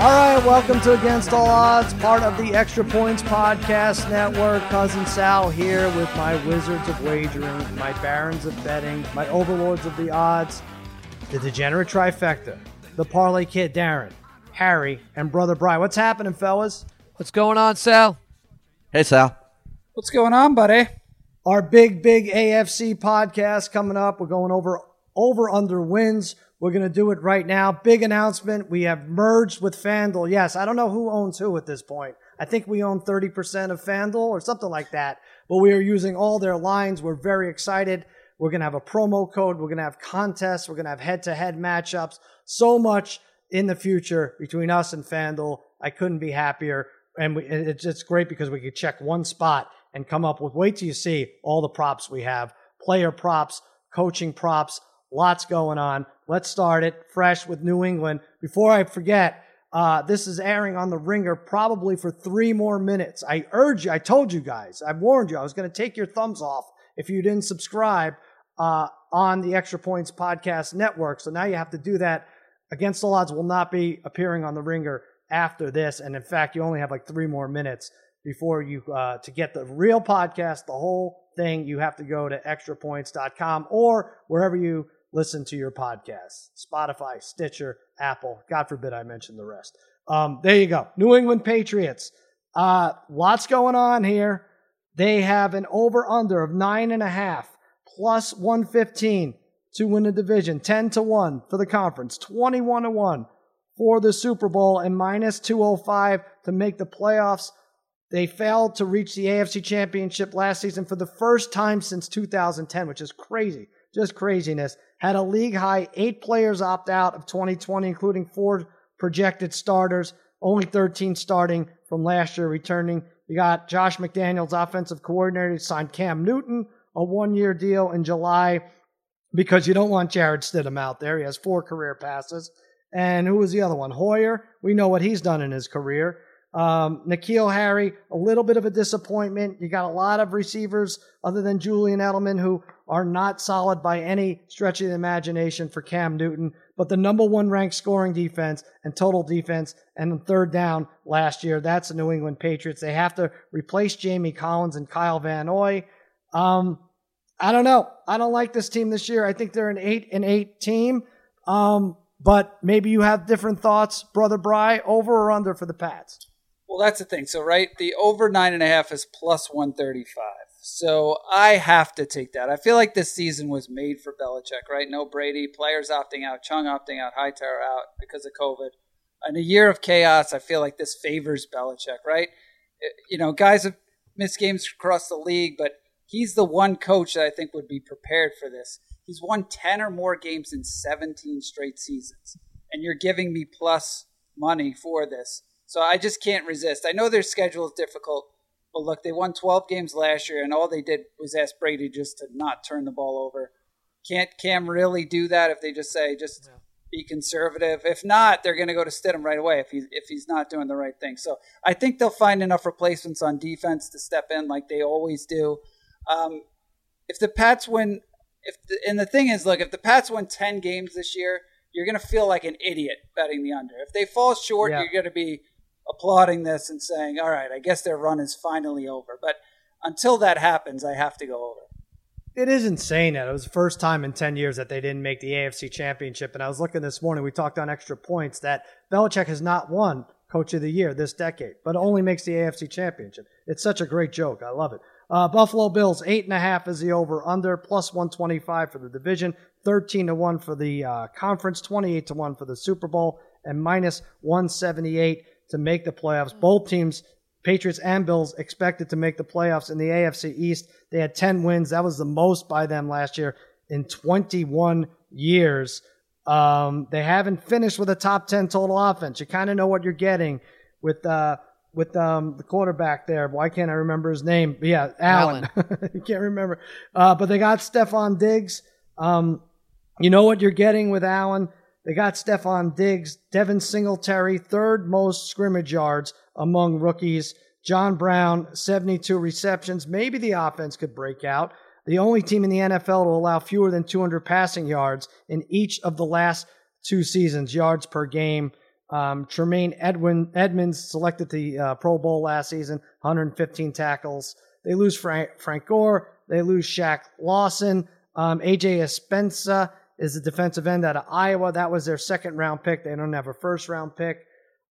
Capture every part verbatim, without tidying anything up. All right, welcome to Against All Odds, part of the Extra Points Podcast Network. Cousin Sal here with my wizards of wagering, my barons of betting, my overlords of the odds, the degenerate trifecta, the parlay kid Darren, Harry, and brother Brian. What's happening, fellas? What's going on, Sal? Hey, Sal. What's going on, buddy? Our big, big A F C podcast coming up. We're going over over under wins. We're going to do it right now. Big announcement. We have merged with FanDuel. Yes, I don't know who owns who at this point. I think we own thirty percent of FanDuel or something like that. But we are using all their lines. We're very excited. We're going to have a promo code. We're going to have contests. We're going to have head-to-head matchups. So much in the future between us and FanDuel. I couldn't be happier. And we, it's, it's great because we could check one spot and come up with, wait till you see all the props we have. Player props, coaching props, lots going on. Let's start it fresh with New England. Before I forget, uh, this is airing on the Ringer probably for three more minutes. I urge you, I told you guys, I warned you, I was going to take your thumbs off if you didn't subscribe uh, on the Extra Points Podcast Network. So now you have to do that. Against All Odds will not be appearing on the Ringer after this. And in fact, you only have like three more minutes before you, uh, to get the real podcast, the whole thing, you have to go to extra points dot com or wherever you listen to your podcasts, Spotify, Stitcher, Apple. God forbid I mention the rest. Um, there you go. New England Patriots. Uh, lots going on here. They have an over-under of nine and a half, plus one fifteen to win the division, ten to one for the conference, twenty-one to one for the Super Bowl, and minus two oh five to make the playoffs. They failed to reach the A F C Championship last season for the first time since two thousand ten, which is crazy. Just craziness. Had a league-high eight players opt out of twenty twenty, including four projected starters, only thirteen starting from last year returning. You got Josh McDaniels, offensive coordinator, signed Cam Newton, a one-year deal in July because you don't want Jared Stidham out there. He has four career passes. And who was the other one? Hoyer. We know what he's done in his career. Um, N'Keal Harry, a little bit of a disappointment. You got a lot of receivers other than Julian Edelman who are not solid by any stretch of the imagination for Cam Newton, but the number one ranked scoring defense and total defense and third down last year. That's the New England Patriots. They have to replace Jamie Collins and Kyle Van Noy. Um, I don't know. I don't like this team this year. I think they're an eight and eight team. Um, but maybe you have different thoughts, brother Bry, over or under for the Pats. Well, that's the thing. So, right, the over nine and a half is plus one thirty-five. So I have to take that. I feel like this season was made for Belichick, right? No Brady, players opting out, Chung opting out, Hightower out because of COVID. In a year of chaos, I feel like this favors Belichick, right? It, you know, guys have missed games across the league, but he's the one coach that I think would be prepared for this. He's won ten or more games in seventeen straight seasons, and you're giving me plus money for this. So I just can't resist. I know their schedule is difficult, but look, they won twelve games last year, and all they did was ask Brady just to not turn the ball over. Can't Cam really do that if they just say, just no. Be conservative? If not, they're going to go to Stidham right away if he's, if he's not doing the right thing. So I think they'll find enough replacements on defense to step in like they always do. Um, if the Pats win – if the, and the thing is, look, if the Pats win ten games this year, you're going to feel like an idiot betting the under. If they fall short, yeah. You're going to be – applauding this and saying, all right, I guess their run is finally over. But until that happens, I have to go over. It is insane that it was the first time in ten years that they didn't make the A F C Championship. And I was looking this morning, we talked on Extra Points, that Belichick has not won Coach of the Year this decade, but only makes the A F C Championship. It's such a great joke. I love it. Uh, Buffalo Bills, eight and a half is the over-under, plus one twenty-five for the division, thirteen to one for the uh, conference, twenty-eight to one for the Super Bowl, and minus one seventy-eight to make the playoffs. Both teams, Patriots and Bills, expected to make the playoffs in the A F C East. They had ten wins. That was the most by them last year in twenty-one years. Um, they haven't finished with a top ten total offense. You kind of know what you're getting with uh, with um, the quarterback there. Why can't I remember his name? But yeah, Allen. Allen. You can't remember. Uh, but they got Stephon Diggs. Um, you know what you're getting with Allen. They got Stephon Diggs, Devin Singletary, third most scrimmage yards among rookies. John Brown, seventy-two receptions. Maybe the offense could break out. The only team in the N F L to allow fewer than two hundred passing yards in each of the last two seasons, yards per game. Um, Tremaine Edwin, Edmonds selected the uh, Pro Bowl last season, one hundred fifteen tackles. They lose Frank, Frank Gore. They lose Shaq Lawson. Um, A J Espensa is a defensive end out of Iowa. That was their second round pick. They don't have a first round pick.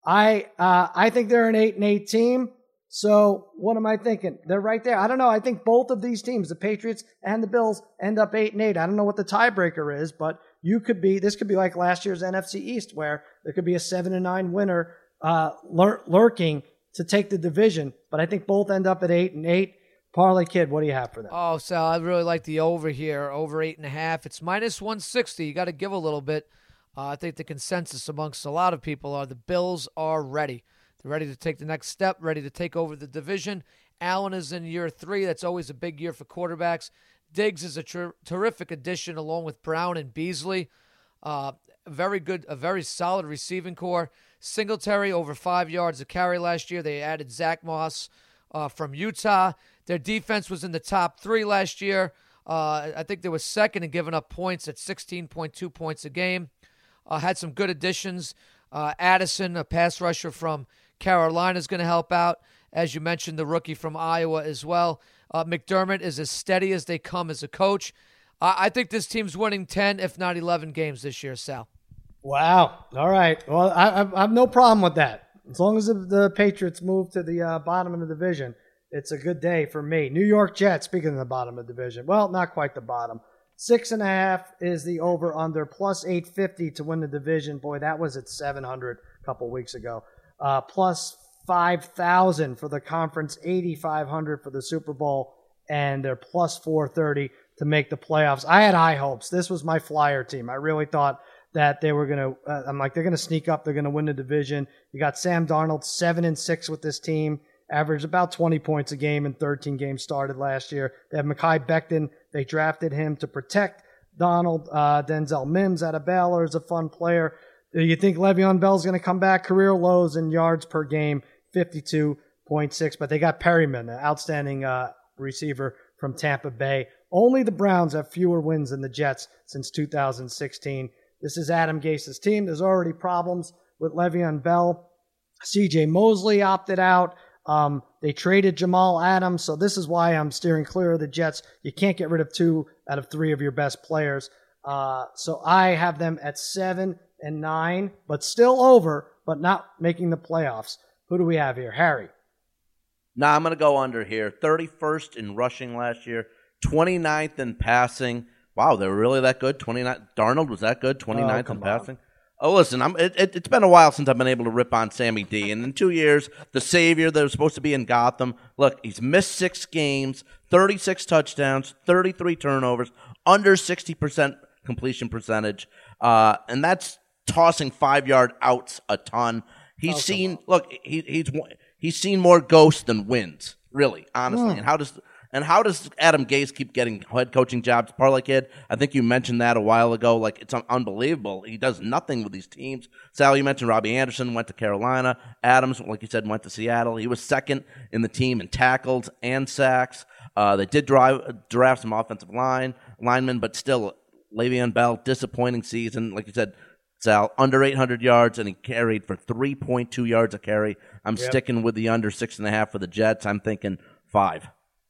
I uh, I think they're an eight and eight team. So what am I thinking? They're right there. I don't know. I think both of these teams, the Patriots and the Bills, end up eight and eight. I don't know what the tiebreaker is, but you could be. This could be like last year's N F C East, where there could be a seven and nine winner uh, lur- lurking to take the division. But I think both end up at eight and eight. Parlay Kid, what do you have for that? Oh, Sal, I really like the over here, over eight and a half. It's minus one sixty. You got to give a little bit. Uh, I think the consensus amongst a lot of people are the Bills are ready. They're ready to take the next step, ready to take over the division. Allen is in year three. That's always a big year for quarterbacks. Diggs is a ter- terrific addition, along with Brown and Beasley. Uh, very good, a very solid receiving core. Singletary over five yards a carry last year. They added Zach Moss uh, from Utah. Their defense was in the top three last year. Uh, I think they were second in giving up points at sixteen point two points a game. Uh, had some good additions. Uh, Addison, a pass rusher from Carolina, is going to help out. As you mentioned, the rookie from Iowa as well. Uh, McDermott is as steady as they come as a coach. Uh, I think this team's winning ten, if not eleven games this year, Sal. Wow. All right. Well, I, I, I have no problem with that. As long as the, the Patriots move to the uh, bottom of the division, it's a good day for me. New York Jets, speaking of the bottom of the division. Well, not quite the bottom. Six and a half is the over-under, plus eight fifty to win the division. Boy, that was at seven hundred a couple weeks ago. Uh, plus five thousand for the conference, eighty-five hundred for the Super Bowl, and they're plus four thirty to make the playoffs. I had high hopes. This was my flyer team. I really thought that they were going to uh, – I'm like, they're going to sneak up. They're going to win the division. You got Sam Darnold, seven and six with this team. Averaged about twenty points a game in thirteen games started last year. They have Mekhi Becton. They drafted him to protect Donald. Uh, Denzel Mims out of Baylor is a fun player. You think Le'Veon Bell's going to come back? Career lows in yards per game, fifty-two point six. But they got Perryman, an outstanding uh, receiver from Tampa Bay. Only the Browns have fewer wins than the Jets since two thousand sixteen. This is Adam Gase's team. There's already problems with Le'Veon Bell. C J Mosley opted out. Um, they traded Jamal Adams, so this is why I'm steering clear of the Jets. You can't get rid of two out of three of your best players. Uh, so I have them at seven and nine, but still over, but not making the playoffs. Who do we have here? Harry. Nah, I'm going to go under here. thirty-first in rushing last year, twenty-ninth in passing. Wow, they were really that good? twenty-ninth. Darnold was that good? twenty-ninth oh, in passing? On. Oh, listen, I'm, it, it, it's been a while since I've been able to rip on Sammy D. And in two years, the savior that was supposed to be in Gotham, look, he's missed six games, thirty-six touchdowns, thirty-three turnovers, under sixty percent completion percentage. Uh, and that's tossing five-yard outs a ton. He's oh, seen, look, he, he's he's seen more ghosts than wins, really, honestly. Mm. And how does and how does Adam Gase keep getting head coaching jobs? Parlay Kid, I think you mentioned that a while ago. Like, it's un- unbelievable. He does nothing with these teams. Sal, you mentioned Robbie Anderson went to Carolina. Adams, like you said, went to Seattle. He was second in the team in tackles and sacks. Uh, they did drive, draft some offensive line linemen, but still, Le'Veon Bell, disappointing season. Like you said, Sal, under eight hundred yards, and he carried for three point two yards a carry. I'm yep. sticking with the under six and a half for the Jets. I'm thinking five.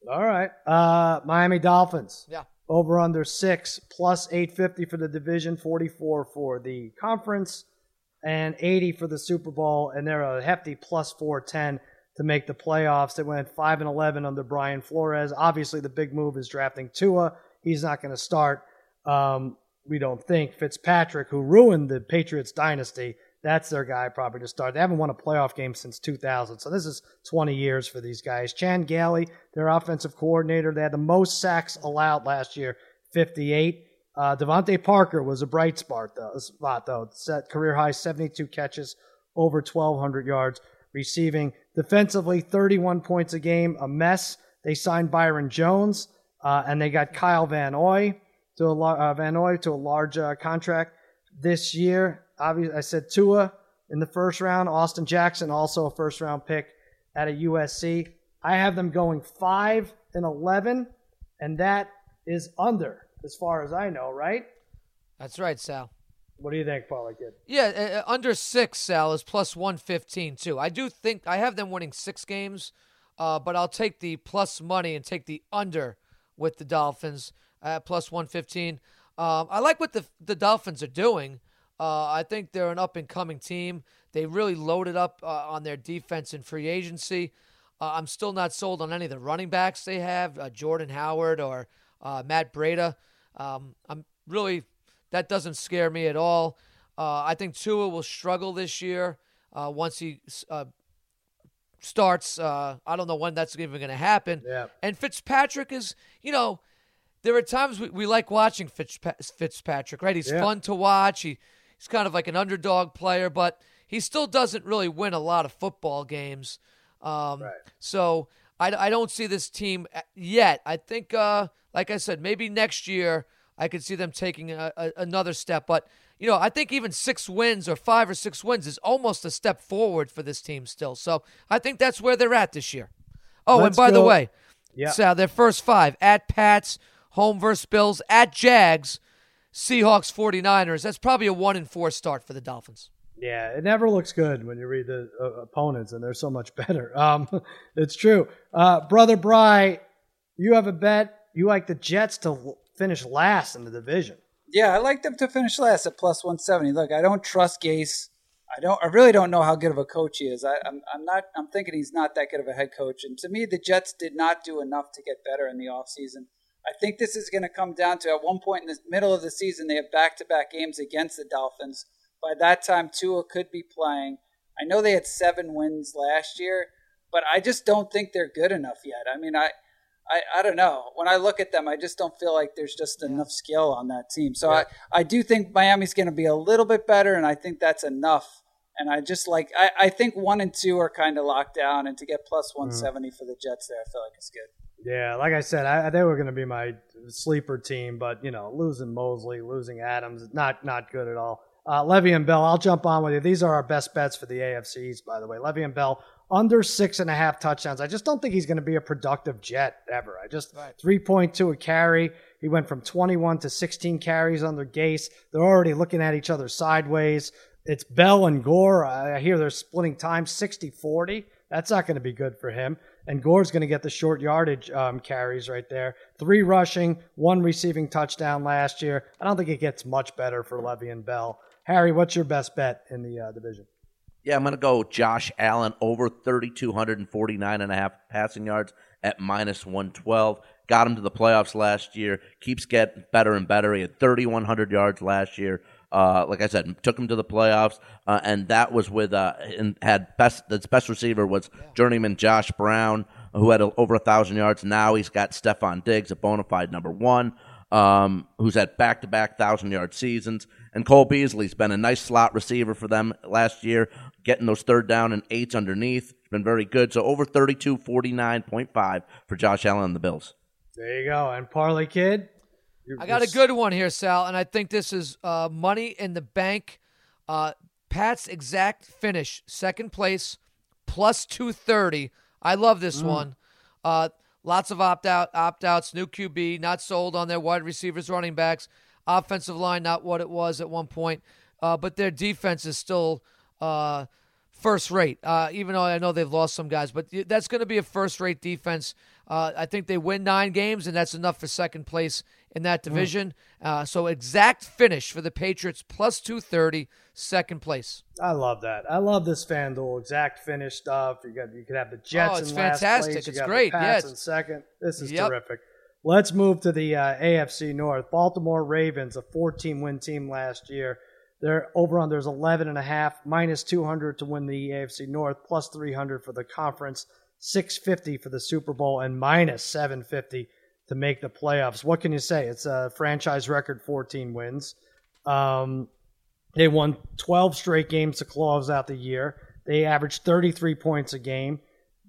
All right. Uh, Miami Dolphins. Yeah. Over under six, plus eight fifty for the division, forty-four for the conference, and eighty for the Super Bowl. And they're a hefty plus four ten to make the playoffs. They went five and eleven under Brian Flores. Obviously, the big move is drafting Tua. He's not going to start. Um, we don't think. Fitzpatrick, who ruined the Patriots dynasty, that's their guy probably to start. They haven't won a playoff game since two thousand, so this is twenty years for these guys. Chan Gailey, their offensive coordinator, they had the most sacks allowed last year, fifty-eight. Uh, Devontae Parker was a bright spot, though. Spot, though. Set career-high seventy-two catches, over twelve hundred yards receiving. Defensively, thirty-one points a game, a mess. They signed Byron Jones, uh, and they got Kyle Van Noy to a, uh, Van Noy to a large uh, contract this year. Obviously, I said Tua in the first round. Austin Jackson, also a first-round pick at a U S C. I have them going five and eleven, and that is under, as far as I know, right? That's right, Sal. What do you think, Paul? Again? Yeah, uh, under six, Sal, is plus one fifteen, too. I do think I have them winning six games, uh, but I'll take the plus money and take the under with the Dolphins at plus one fifteen. Um, I like what the the Dolphins are doing. Uh, I think they're an up-and-coming team. They really loaded up uh, on their defense in free agency. Uh, I'm still not sold on any of the running backs they have, uh, Jordan Howard or uh, Matt Breida. Um, I'm really... That doesn't scare me at all. Uh, I think Tua will struggle this year uh, once he uh, starts. Uh, I don't know when that's even going to happen. Yeah. And Fitzpatrick is, you know, there are times we, we like watching Fitzpa- Fitzpatrick, right? He's yeah. fun to watch. He He's kind of like an underdog player, but he still doesn't really win a lot of football games. Um, right. So I, I don't see this team yet. I think, uh, like I said, maybe next year, I could see them taking a, a, another step. But, you know, I think even six wins or five or six wins is almost a step forward for this team still. So I think that's where they're at this year. Oh, Let's and by go. the way, yeah. Sal, their first five, at Pats, home versus Bills, at Jags, Seahawks, 49ers. That's probably a one and four start for the Dolphins. Yeah, it never looks good when you read the uh, opponents, and they're so much better. Um, it's true. Uh, Brother Bry, you have a bet. You like the Jets to finish last in the division. Yeah, I like them to finish last at plus one seventy. Look, I don't trust Gase. I don't. I really don't know how good of a coach he is. I, I'm, I'm not. I'm thinking he's not that good of a head coach. And to me, the Jets did not do enough to get better in the offseason. I think this is going to come down to at one point in the middle of the season, they have back-to-back games against the Dolphins. By that time, Tua could be playing. I know they had seven wins last year, but I just don't think they're good enough yet. I mean, I. I, I don't know. When I look at them, I just don't feel like there's just enough skill on that team. So yeah. I, I do think Miami's going to be a little bit better, and I think that's enough. And I just like I, I think one and two are kind of locked down, and to get plus one seventy mm. for the Jets there, I feel like it's good. Yeah, like I said, I, they were going to be my sleeper team, but you know, losing Mosley, losing Adams, not not good at all. Uh, Le'Veon Bell, I'll jump on with you. These are our best bets for the A F Cs, by the way. Le'Veon Bell. Under six and a half touchdowns. I just don't think he's going to be a productive Jet ever. I just right. three point two a carry. He went from twenty-one to sixteen carries under Gase. They're already looking at each other sideways. It's Bell and Gore. I hear they're splitting time sixty forty. That's not going to be good for him. And Gore's going to get the short yardage um, carries right there. Three rushing, one receiving touchdown last year. I don't think it gets much better for Le'Veon Bell. Harry, what's your best bet in the uh, division? Yeah, I'm going to go Josh Allen over three thousand two hundred forty-nine and a half passing yards at minus one twelve. Got him to the playoffs last year. Keeps getting better and better. He had three thousand one hundred yards last year. Uh, like I said, took him to the playoffs, uh, and that was with uh, and had best. The best receiver was journeyman Josh Brown, who had over a thousand yards. Now he's got Stephon Diggs, a bona fide number one, um, who's had back-to-back thousand yard seasons. And Cole Beasley's been a nice slot receiver for them last year, getting those third down and eights underneath. It's been very good. So over thirty-two forty-nine point five for Josh Allen and the Bills. There you go. And Parlay Kid? I got a good one here, Sal, and I think this is uh, money in the bank. Uh, Pat's exact finish, second place, plus two thirty. I love this mm. one. Uh, lots of opt-out, opt-outs, new Q B, not sold on their wide receivers, running backs. Offensive line, not what it was at one point, uh, but their defense is still uh, first-rate, uh, even though I know they've lost some guys. But that's going to be a first-rate defense. Uh, I think they win nine games, and that's enough for second place in that division. Mm. Uh, so exact finish for the Patriots, plus two thirty, second place. I love that. I love this FanDuel exact finish stuff. You got you could have the Jets oh, it's in last fantastic. place. You it's got great. the Pats yeah, in second. This is yep. terrific. Let's move to the uh, A F C North. Baltimore Ravens, a four-team win team last year. Their over-under is eleven and a half, minus two hundred to win the A F C North, plus three hundred for the conference, six fifty for the Super Bowl, and minus seven fifty to make the playoffs. What can you say? It's a franchise record fourteen wins. Um, they won twelve straight games to close out the year. They averaged thirty-three points a game.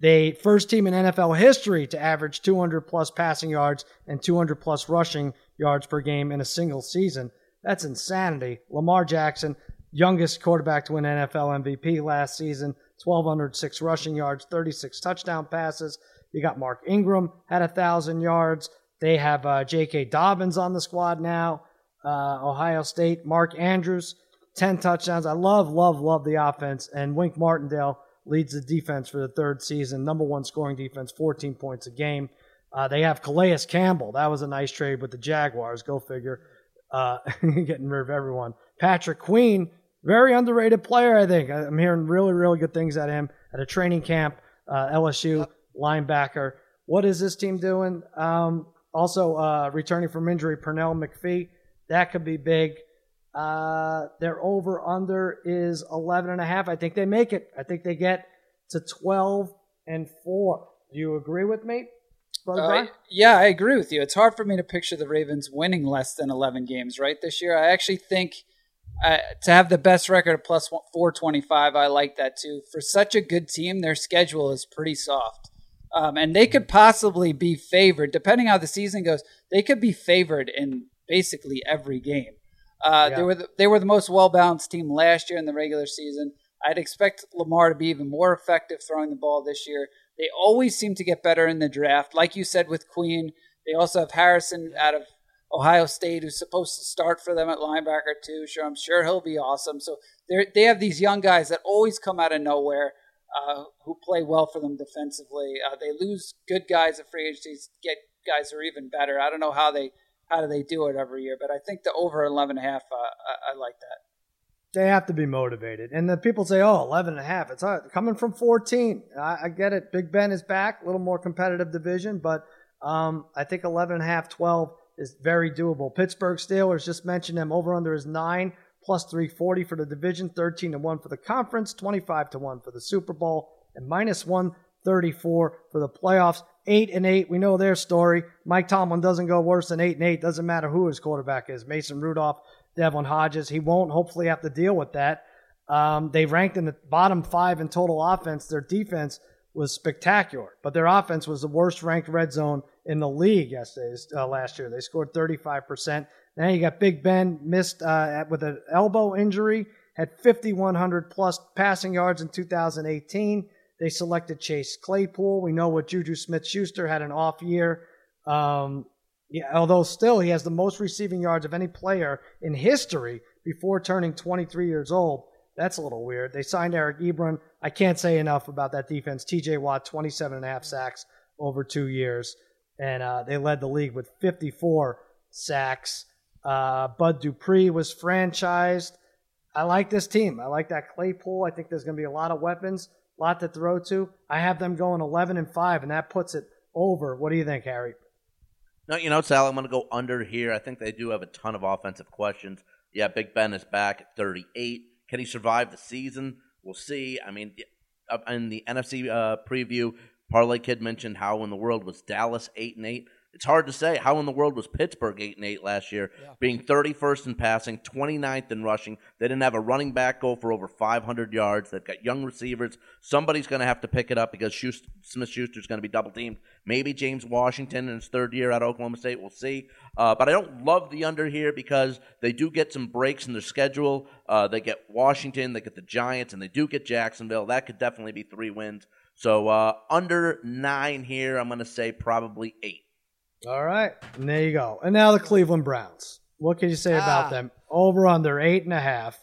They first team in N F L history to average two hundred plus passing yards and two hundred plus rushing yards per game in a single season. That's insanity. Lamar Jackson, youngest quarterback to win N F L M V P last season, one thousand two hundred six rushing yards, thirty-six touchdown passes. You got Mark Ingram, had one thousand yards. They have uh, J K Dobbins on the squad now. uh, Ohio State. Mark Andrews, ten touchdowns. I love, love, love the offense. And Wink Martindale leads the defense for the third season. Number one scoring defense, fourteen points a game. Uh, they have Calais Campbell. That was a nice trade with the Jaguars. Go figure. Uh, getting rid of everyone. Patrick Queen, very underrated player, I think. I'm hearing really, really good things at him at a training camp, uh, L S U linebacker. What is this team doing? Um, also, uh, returning from injury, Pernell McPhee. That could be big. Uh, their over-under is eleven and a half. I think they make it. I think they get to twelve and four. Do you agree with me? Uh, yeah, I agree with you. It's hard for me to picture the Ravens winning less than eleven games, right, this year. I actually think uh, to have the best record of plus four twenty-five, I like that too. For such a good team, their schedule is pretty soft. Um, and they could possibly be favored, depending how the season goes, they could be favored in basically every game. Uh, yeah. They were the, they were the most well-balanced team last year in the regular season. I'd expect Lamar to be even more effective throwing the ball this year. They always seem to get better in the draft. Like you said with Queen, they also have Harrison out of Ohio State who's supposed to start for them at linebacker too. Sure, I'm sure he'll be awesome. So they have these young guys that always come out of nowhere uh, who play well for them defensively. Uh, they lose good guys at free agencies, get guys who are even better. I don't know how they how do they do it every year, but I think the over eleven and a half, uh, I, I like that. They have to be motivated. And the people say, oh, eleven and a half. It's hard. Coming from fourteen. I, I get it. Big Ben is back, a little more competitive division, but um, I think eleven and a half, twelve is very doable. Pittsburgh Steelers, just mentioned them. Over-under is nine, plus three forty for the division, thirteen to one for the conference, twenty-five to one for the Super Bowl, and minus one thirty-four for the playoffs. eight and eight, we know their story. Mike Tomlin doesn't go worse than eight and eight. Doesn't matter who his quarterback is. Mason Rudolph, Devlin Hodges, he won't hopefully have to deal with that. Um, they ranked in the bottom five in total offense. Their defense was spectacular, but their offense was the worst ranked red zone in the league yesterday, uh, last year. They scored thirty-five percent. Now you got Big Ben missed uh, with an elbow injury, had fifty-one hundred plus passing yards in two thousand eighteen. They selected Chase Claypool. We know what Juju Smith-Schuster had an off year. Um, Yeah, although still he has the most receiving yards of any player in history before turning twenty-three years old. That's a little weird. They signed Eric Ebron. I can't say enough about that defense. T J Watt, twenty-seven and a half sacks over two years. And uh, they led the league with fifty-four sacks. Uh, Bud Dupree was franchised. I like this team. I like that Claypool. I think there's going to be a lot of weapons, a lot to throw to. I have them going eleven and five, and that puts it over. What do you think, Harry? No, you know, Sal, I'm going to go under here. I think they do have a ton of offensive questions. Yeah, Big Ben is back at thirty-eight. Can he survive the season? We'll see. I mean, in the N F C uh, preview, Parlay Kid mentioned how in the world was Dallas eight and eight. It's hard to say how in the world was Pittsburgh eight and eight last year, yeah. being thirty-first in passing, twenty-ninth in rushing. They didn't have a running back go for over five hundred yards. They've got young receivers. Somebody's going to have to pick it up because Schuster, Smith-Schuster's going to be double-teamed. Maybe James Washington in his third year out of Oklahoma State. We'll see. Uh, but I don't love the under here because they do get some breaks in their schedule. Uh, they get Washington, they get the Giants, and they do get Jacksonville. That could definitely be three wins. So uh, under nine here, I'm going to say probably eight. All right, and there you go. And now the Cleveland Browns. What can you say ah. about them? Over under eight and a half,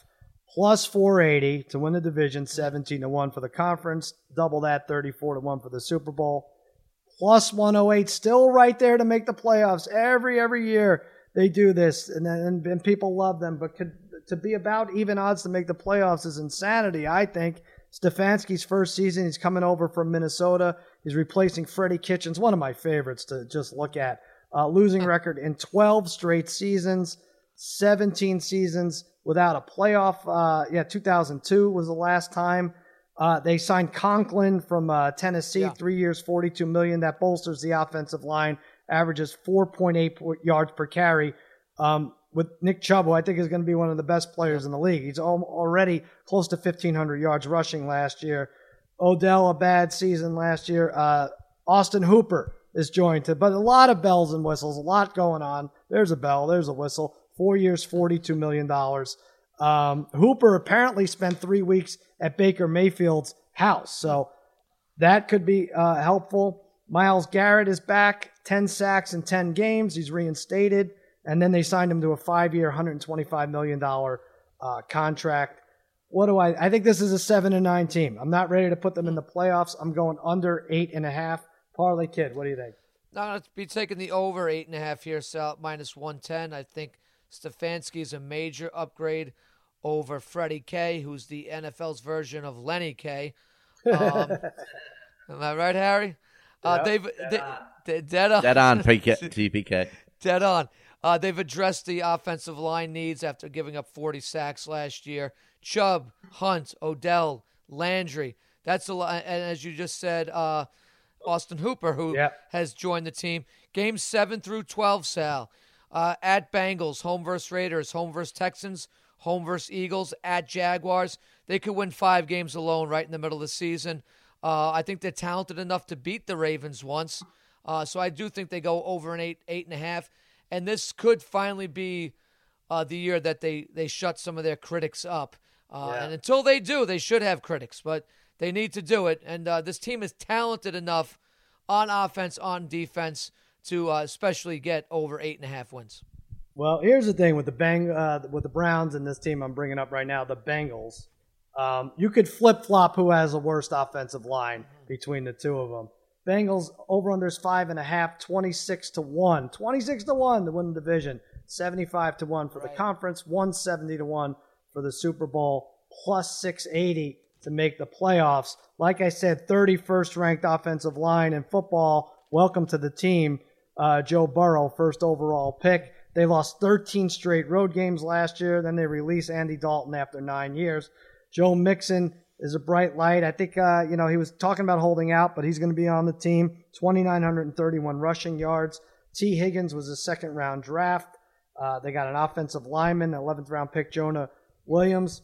plus four eighty to win the division, seventeen to one for the conference, double that, thirty-four to one for the Super Bowl, plus one oh eight, still right there to make the playoffs. Every, every year they do this, and, and, and people love them. But could, to be about even odds to make the playoffs is insanity, I think. Stefanski's first season, he's coming over from Minnesota. He's replacing Freddie Kitchens, one of my favorites to just look at. Uh, losing record in twelve straight seasons, seventeen seasons without a playoff. Uh, yeah, two thousand two was the last time. Uh, they signed Conklin from uh, Tennessee, yeah. three years, forty-two million dollars. That bolsters the offensive line, averages four point eight yards per carry. Um, with Nick Chubb, who I think is going to be one of the best players in the league. He's already close to fifteen hundred yards rushing last year. Odell, a bad season last year. Uh, Austin Hooper is joined to, but a lot of bells and whistles, a lot going on. There's a bell, there's a whistle. Four years, forty-two million dollars. Um, Hooper apparently spent three weeks at Baker Mayfield's house, so that could be uh, helpful. Myles Garrett is back, ten sacks in ten games. He's reinstated. And then they signed him to a five-year, one hundred twenty-five million dollars uh, contract. What do I – I think this is a seven and nine team. I'm not ready to put them in the playoffs. I'm going under eight and a half. Parlay Kid, what do you think? No, no, be taking the over eight and a half here, Sal, minus one ten. I think Stefanski's a major upgrade over Freddie K, who's the N F L's version of Lenny K. Um, am I right, Harry? Uh, yep, they've dead, they, on. They, dead on. Dead on, T P K. Dead on. Uh, they've addressed the offensive line needs after giving up forty sacks last year. Chubb, Hunt, Odell, Landry. That's a lot. And as you just said, uh, Austin Hooper, who yeah. has joined the team. Games seven through twelve, Sal. Uh, at Bengals, home versus Raiders, home versus Texans, home versus Eagles, at Jaguars. They could win five games alone right in the middle of the season. Uh, I think they're talented enough to beat the Ravens once. Uh, so I do think they go over an eight, eight and a half. And this could finally be uh, the year that they, they shut some of their critics up. Uh, yeah. And until they do, they should have critics, but they need to do it. And uh, this team is talented enough on offense, on defense, to uh, especially get over eight and a half wins. Well, here's the thing with the bang uh, with the Browns and this team I'm bringing up right now, the Bengals. Um, you could flip-flop who has the worst offensive line between the two of them. Bengals over-under is five and a half, twenty-six to one. twenty-six to one to win the division, seventy-five to one for the right. conference, one seventy to one for the Super Bowl, plus six eighty to make the playoffs. Like I said, thirty-first ranked offensive line in football. Welcome to the team, uh, Joe Burrow, first overall pick. They lost thirteen straight road games last year. Then they released Andy Dalton after nine years. Joe Mixon is a bright light. I think, uh, you know, he was talking about holding out, but he's going to be on the team. two thousand nine hundred thirty-one rushing yards. T. Higgins was a second-round draft. Uh, they got an offensive lineman, eleventh round pick, Jonah Williams.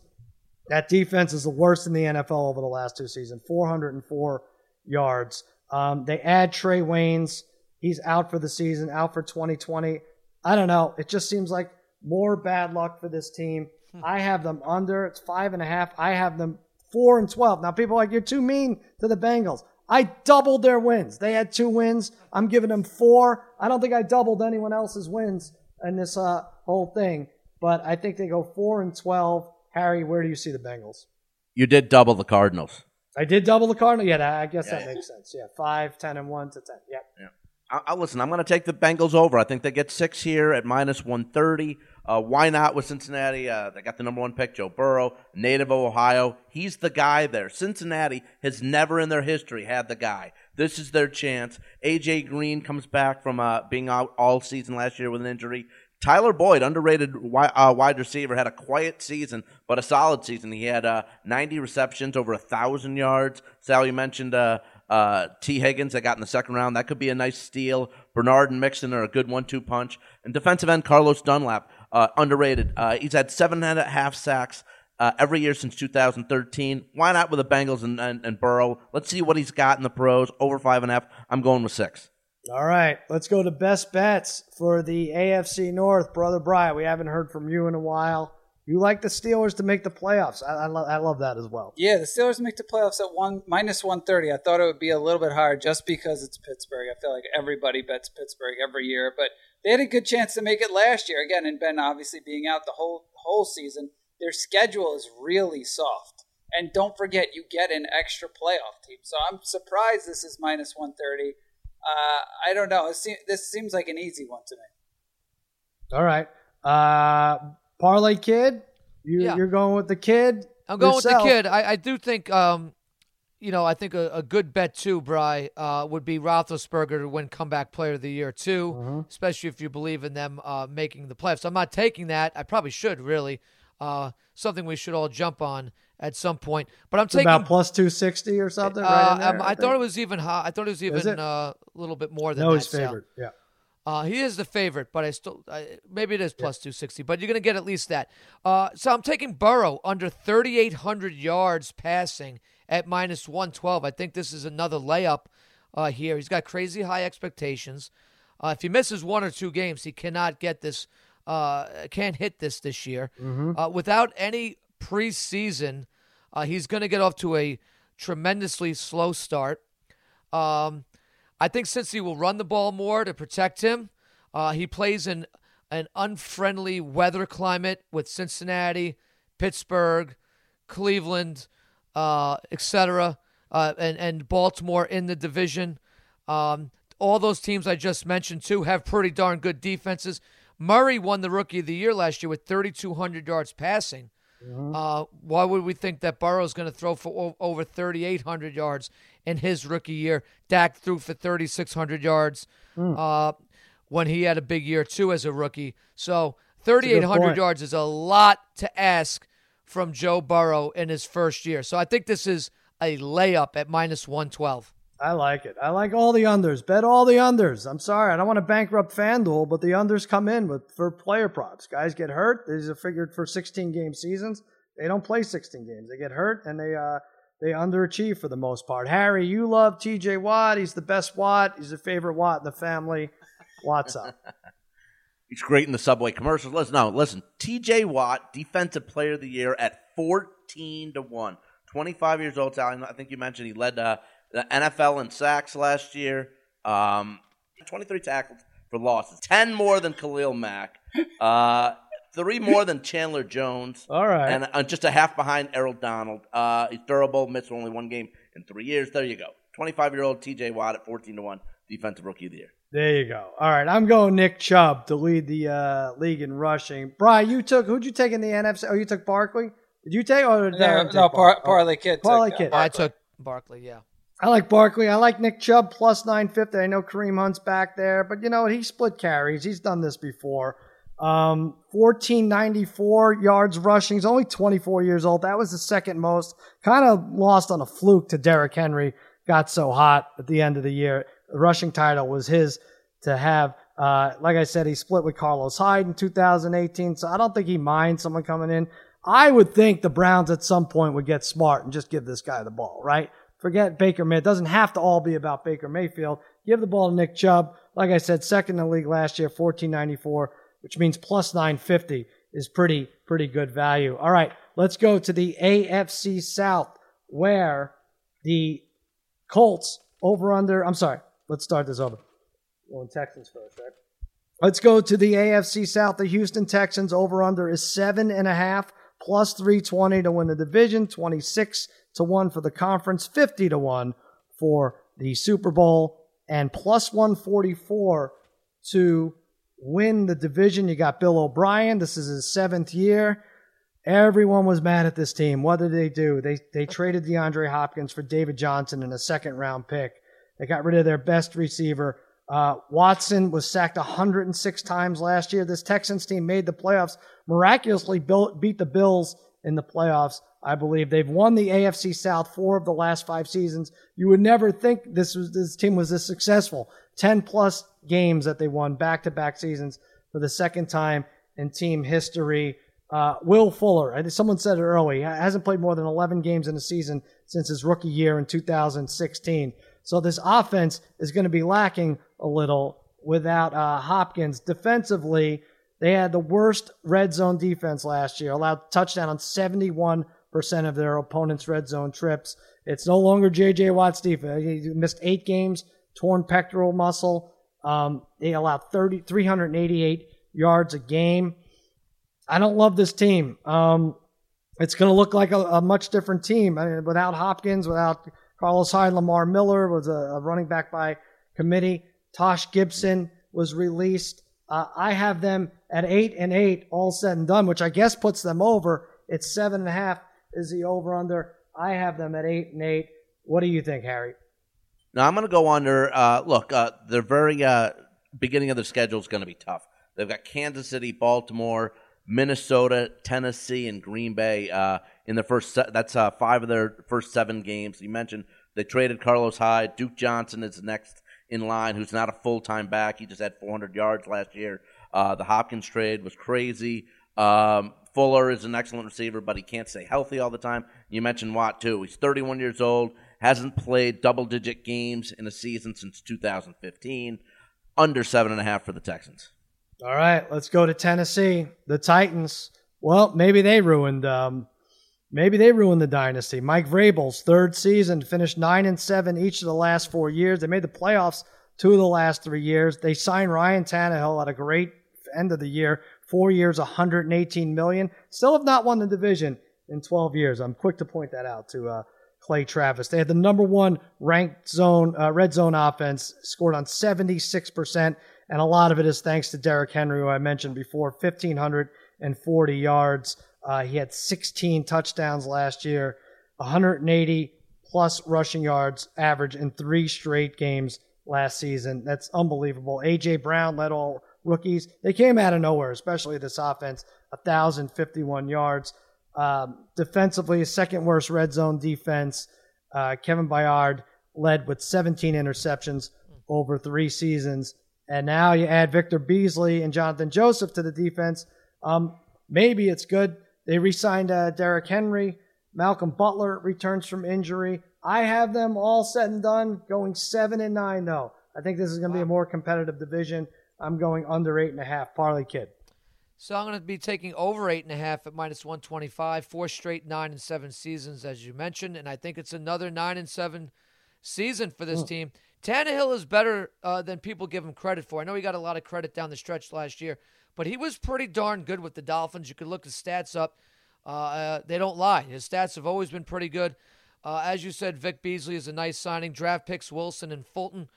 That defense is the worst in the N F L over the last two seasons, four hundred four yards. Um, they add Trey Waynes. He's out for the season, out for twenty twenty. I don't know. It just seems like more bad luck for this team. I have them under. It's five and a half. I have them four and twelve. Now people are like, you're too mean to the Bengals. I doubled their wins. They had two wins. I'm giving them four. I don't think I doubled anyone else's wins in this uh, whole thing, but I think they go four and twelve. Harry, where do you see the Bengals? You did double the Cardinals. I did double the Cardinals. Yeah, I guess yeah, that yeah. makes sense. Yeah, five, ten, and one to ten. Yep. Yeah. I, I, listen, I'm going to take the Bengals over. I think they get six here at minus one thirty. Uh, why not with Cincinnati? Uh, they got the number one pick, Joe Burrow, native of Ohio. He's the guy there. Cincinnati has never in their history had the guy. This is their chance. A J. Green comes back from uh, being out all season last year with an injury. Tyler Boyd, underrated wi- uh, wide receiver, had a quiet season, but a solid season. He had uh, ninety receptions, over one thousand yards. Sal, you mentioned uh, uh, T. Higgins that got in the second round. That could be a nice steal. Bernard and Mixon are a good one two punch. And defensive end Carlos Dunlap. Uh, underrated. Uh, he's had seven and a half sacks uh, every year since two thousand thirteen. Why not with the Bengals and, and, and Burrow? Let's see what he's got in the pros. Over five and a half. I'm going with six. All right. Let's go to best bets for the A F C North. Brother Brian, we haven't heard from you in a while. You like the Steelers to make the playoffs. I, I, lo- I love that as well. Yeah, the Steelers make the playoffs at one minus one thirty. I thought it would be a little bit higher just because it's Pittsburgh. I feel like everybody bets Pittsburgh every year, but they had a good chance to make it last year. Again, and Ben obviously being out the whole whole season, their schedule is really soft. And don't forget, you get an extra playoff team. So I'm surprised this is minus one thirty. Uh, I don't know. It seems, this seems like an easy one to me. All right. Uh, Parlay Kid, you, yeah. you're going with the kid? I'm going yourself. with the kid. I, I do think, um, you know, I think a, a good bet too, Bri, uh, would be Roethlisberger to win comeback player of the year too, mm-hmm. especially if you believe in them uh, making the playoffs. I'm not taking that. I probably should really. Uh, something we should all jump on at some point. But I'm it's taking about plus two sixty or something. Uh, right in there, um, I, I thought it was even high. I thought it was even it? Uh, a little bit more than no, that. No, he's favored. Yeah. Uh, he is the favorite, but I still uh, maybe it is plus yeah. two sixty, but you're going to get at least that. Uh, so I'm taking Burrow under thirty-eight hundred yards passing at minus one twelve. I think this is another layup uh, here. He's got crazy high expectations. Uh, if he misses one or two games, he cannot get this, uh, can't hit this this year. Mm-hmm. Uh, without any preseason, uh, he's going to get off to a tremendously slow start. Um I think Cincy will run the ball more to protect him. Uh, he plays an an unfriendly weather climate with Cincinnati, Pittsburgh, Cleveland, uh, et cetera, uh, and, and Baltimore in the division. Um, all those teams I just mentioned, too, have pretty darn good defenses. Murray won the Rookie of the Year last year with thirty-two hundred yards passing. Mm-hmm. Uh, why would we think that Burrow's going to throw for o- over thirty-eight hundred yards in his rookie year? Dak threw for thirty-six hundred yards mm. uh, when he had a big year, too, as a rookie. So thirty-eight hundred yards is a lot to ask from Joe Burrow in his first year. So I think this is a layup at minus one twelve. I like it. I like all the unders. Bet all the unders. I'm sorry. I don't want to bankrupt FanDuel, but the unders come in with for player props. Guys get hurt. These are figured for sixteen-game seasons. They don't play sixteen games. They get hurt, and they uh, they underachieve for the most part. Harry, you love T J Watt. He's the best Watt. He's the favorite Watt in the family. Watt's up. He's great in the Subway commercials. Listen, no, listen. T J Watt, Defensive Player of the Year at fourteen to one. twenty-five years old, Sal. I think you mentioned he led uh, – the N F L in sacks last year, um, twenty-three tackles for losses, ten more than Khalil Mack, uh, three more than Chandler Jones, all right, and uh, just a half behind Errol Donald. Uh, he's durable, missed only one game in three years. There you go. twenty-five-year-old T J Watt at fourteen to one, Defensive Rookie of the Year. There you go. All right, I'm going Nick Chubb to lead the uh, league in rushing. Brian, you took – who'd you take in the N F C? Oh, you took Barkley? Did you take – or did Darren take? No, Par- Parlay Kid. Parlay Kid. I took Barkley, yeah. I like Barkley. I like Nick Chubb plus nine fifty. I know Kareem Hunt's back there, but you know what? He split carries. He's done this before. Um, fourteen ninety-four yards rushing. He's only twenty-four years old. That was the second most. Kind of lost on a fluke to Derrick Henry. Got so hot at the end of the year. The rushing title was his to have. Uh, like I said, he split with Carlos Hyde in two thousand eighteen, so I don't think he minds someone coming in. I would think the Browns at some point would get smart and just give this guy the ball, right? Forget Baker Mayfield. It doesn't have to all be about Baker Mayfield. Give the ball to Nick Chubb. Like I said, second in the league last year, fourteen ninety-four, which means plus nine fifty is pretty, pretty good value. All right, let's go to the A F C South, where the Colts over under. I'm sorry. Let's start this over. Well, in Texans first, right? Let's go to the A F C South. The Houston Texans over under is seven and a half, plus three twenty to win the division, twenty-six to one for the conference, fifty to one for the Super Bowl, and plus one forty-four to win the division. You got Bill O'Brien. This is his seventh year. Everyone was mad at this team. What did they do? They they traded DeAndre Hopkins for David Johnson in a second-round pick. They got rid of their best receiver. Uh, Watson was sacked one hundred six times last year. This Texans team made the playoffs, miraculously built, beat the Bills in the playoffs. I believe they've won the A F C South four of the last five seasons. You would never think this was this team was this successful. ten-plus games that they won back-to-back seasons for the second time in team history. Uh, Will Fuller, someone said it early, hasn't played more than eleven games in a season since his rookie year in two thousand sixteen. So this offense is going to be lacking a little without uh, Hopkins. Defensively, they had the worst red zone defense last year, allowed a touchdown on seventy-one percent of their opponents' red zone trips. It's no longer J J. Watt's defense. He missed eight games, torn pectoral muscle. Um, they allowed three hundred eighty-eight yards a game. I don't love this team. Um, it's going to look like a, a much different team. I mean, without Hopkins, without Carlos Hyde, Lamar Miller was a, a running back by committee. Tosh Gibson was released. Uh, I have them at eight and eight, all said and done, which I guess puts them over. It's seven and a half. Is the over-under? I have them at eight and eight. What do you think, Harry? Now I'm going to go under. Uh, look, uh, their very uh, beginning of their schedule is going to be tough. They've got Kansas City, Baltimore, Minnesota, Tennessee, and Green Bay uh, in the first. Se- that's uh, five of their first seven games. You mentioned they traded Carlos Hyde. Duke Johnson is next in line, who's not a full-time back. He just had four hundred yards last year. Uh, the Hopkins trade was crazy. Um, Fuller is an excellent receiver, but he can't stay healthy all the time. You mentioned Watt, too. He's thirty-one years old, hasn't played double-digit games in a season since two thousand fifteen, under seven and a half for the Texans. All right, let's go to Tennessee. The Titans, well, maybe they ruined um, maybe they ruined the dynasty. Mike Vrabel's third season finished nine and seven each of the last four years. They made the playoffs two of the last three years. They signed Ryan Tannehill at a great end of the year. Four years, one hundred eighteen million dollars. Still have not won the division in twelve years. I'm quick to point that out to uh, Clay Travis. They had the number one ranked zone, uh, red zone offense, scored on seventy-six percent, and a lot of it is thanks to Derrick Henry, who I mentioned before, one thousand five hundred forty yards. Uh, he had sixteen touchdowns last year, one hundred eighty plus rushing yards average in three straight games last season. That's unbelievable. A J. Brown led all rookies. They came out of nowhere, especially this offense, one thousand fifty-one yards. Um, defensively, second worst red zone defense. Uh, Kevin Byard led with seventeen interceptions over three seasons. And now you add Victor Beasley and Jonathan Joseph to the defense. Um, maybe it's good. They re-signed uh, Derrick Henry. Malcolm Butler returns from injury. I have them all said and done going seven and nine, though. I think this is going to wow. be a more competitive division. I'm going under eight and a half. Parlay Kid. So I'm going to be taking over eight and a half at minus one twenty-five, four straight nine and seven seasons, as you mentioned. And I think it's another nine and seven season for this mm. team. Tannehill is better uh, than people give him credit for. I know he got a lot of credit down the stretch last year, but he was pretty darn good with the Dolphins. You could look his stats up. Uh, uh, they don't lie. His stats have always been pretty good. Uh, as you said, Vic Beasley is a nice signing. Draft picks Wilson and Fulton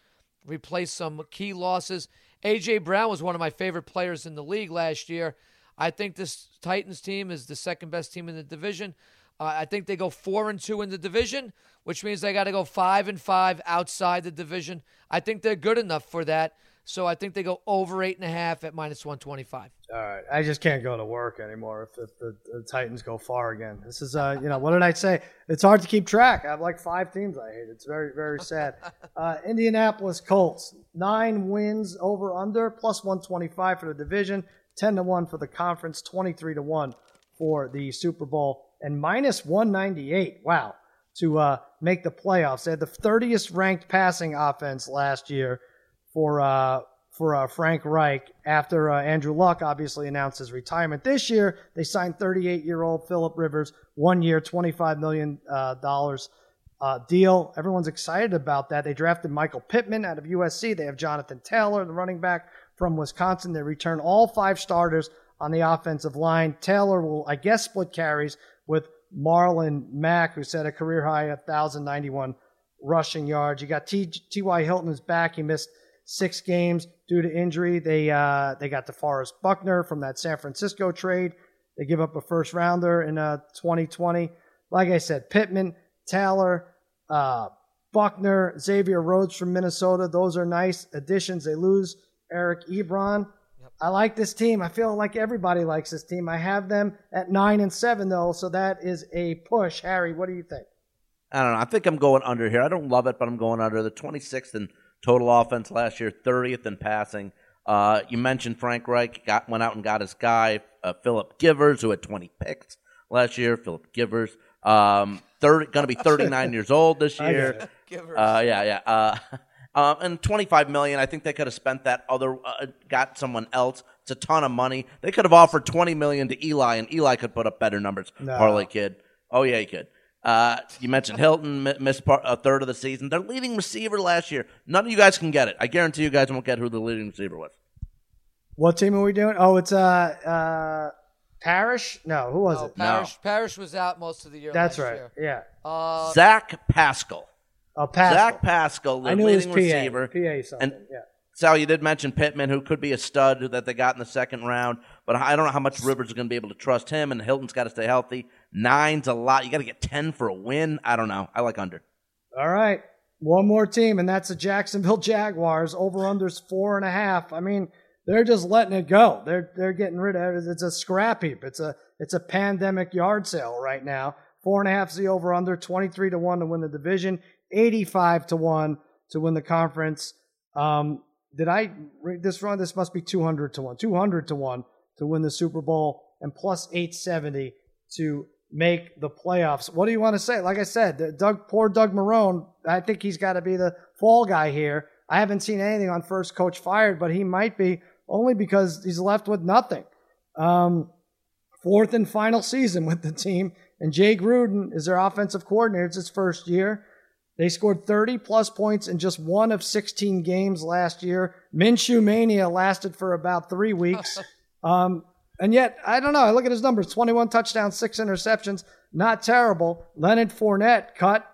replace some key losses. A J. Brown was one of my favorite players in the league last year. I think this Titans team is the second best team in the division. Uh, I think they go four and two in the division, which means they got to go five and five outside the division. I think they're good enough for that. So I think they go over eight and a half at minus one twenty-five. All right. I just can't go to work anymore if, if the, the Titans go far again. This is, uh, you know, what did I say? It's hard to keep track. I have like five teams I hate. It's very, very sad. uh, Indianapolis Colts, nine wins over under, plus one twenty-five for the division, ten to one for the conference, twenty-three to one for the Super Bowl, and minus one ninety-eight. Wow. To uh, make the playoffs. They had the thirtieth ranked passing offense last year. For uh, for uh, Frank Reich, after uh, Andrew Luck obviously announced his retirement this year, they signed thirty-eight-year-old Phillip Rivers, one-year, twenty-five million dollars uh, uh, deal. Everyone's excited about that. They drafted Michael Pittman out of U S C. They have Jonathan Taylor, the running back from Wisconsin. They return all five starters on the offensive line. Taylor will, I guess, split carries with Marlon Mack, who set a career-high one thousand ninety-one rushing yards. You got T Y Hilton is back. He missed six games due to injury. They uh, they got DeForest Buckner from that San Francisco trade. They give up a first rounder in uh, twenty twenty. Like I said, Pittman, Taylor, uh, Buckner, Xavier Rhodes from Minnesota. Those are nice additions. They lose Eric Ebron. Yep. I like this team. I feel like everybody likes this team. I have them at nine and seven though, so that is a push. Harry, what do you think? I don't know. I think I'm going under here. I don't love it, but I'm going under. The twenty-sixth and total offense last year, thirtieth in passing. Uh, you mentioned Frank Reich got went out and got his guy, uh, Philip Givers, who had twenty picks last year. Philip Givers, um, thirty, going to be thirty-nine years old this year. Uh, yeah, yeah. Uh, uh, and twenty-five million dollars. I think they could have spent that other, uh, got someone else. It's a ton of money. They could have offered twenty million dollars to Eli, and Eli could put up better numbers. No. Parlay Kid. Oh yeah, he could. Uh, you mentioned Hilton missed part, a third of the season. Their leading receiver last year. None of you guys can get it. I guarantee you guys won't get who the leading receiver was. What team are we doing? Oh, it's uh, uh, Parrish? No, who was no, it? Parrish, no. Parrish was out most of the year That's last right. year. Yeah. Uh, Zach Pascal. Oh, Pascal. Zach Pascal, the leading receiver. P A something, and yeah. Sal, you did mention Pittman, who could be a stud that they got in the second round, but I don't know how much Rivers is going to be able to trust him, and Hilton's got to stay healthy. Nine's a lot. You got to get ten for a win. I don't know. I like under. All right. One more team, and that's the Jacksonville Jaguars. Over-under's four and a half. I mean, they're just letting it go. They're they're getting rid of it. It's a scrap heap. It's a, it's a pandemic yard sale right now. Four and a half is the over-under, twenty-three to one to win the division, eighty-five to one to win the conference. Um, did I read this wrong? This must be two hundred to one. two hundred to one to win the Super Bowl, and plus eight seventy to make the playoffs. What do you want to say? Like I said, Doug, poor Doug Marrone, I think he's got to be the fall guy here. I haven't seen anything on first coach fired, but he might be, only because he's left with nothing. Um, fourth and final season with the team, and Jay Gruden is their offensive coordinator. It's his first year. They scored thirty-plus points in just one of sixteen games last year. Minshew Mania lasted for about three weeks. um, and yet, I don't know. I look at his numbers. twenty-one touchdowns, six interceptions. Not terrible. Leonard Fournette cut.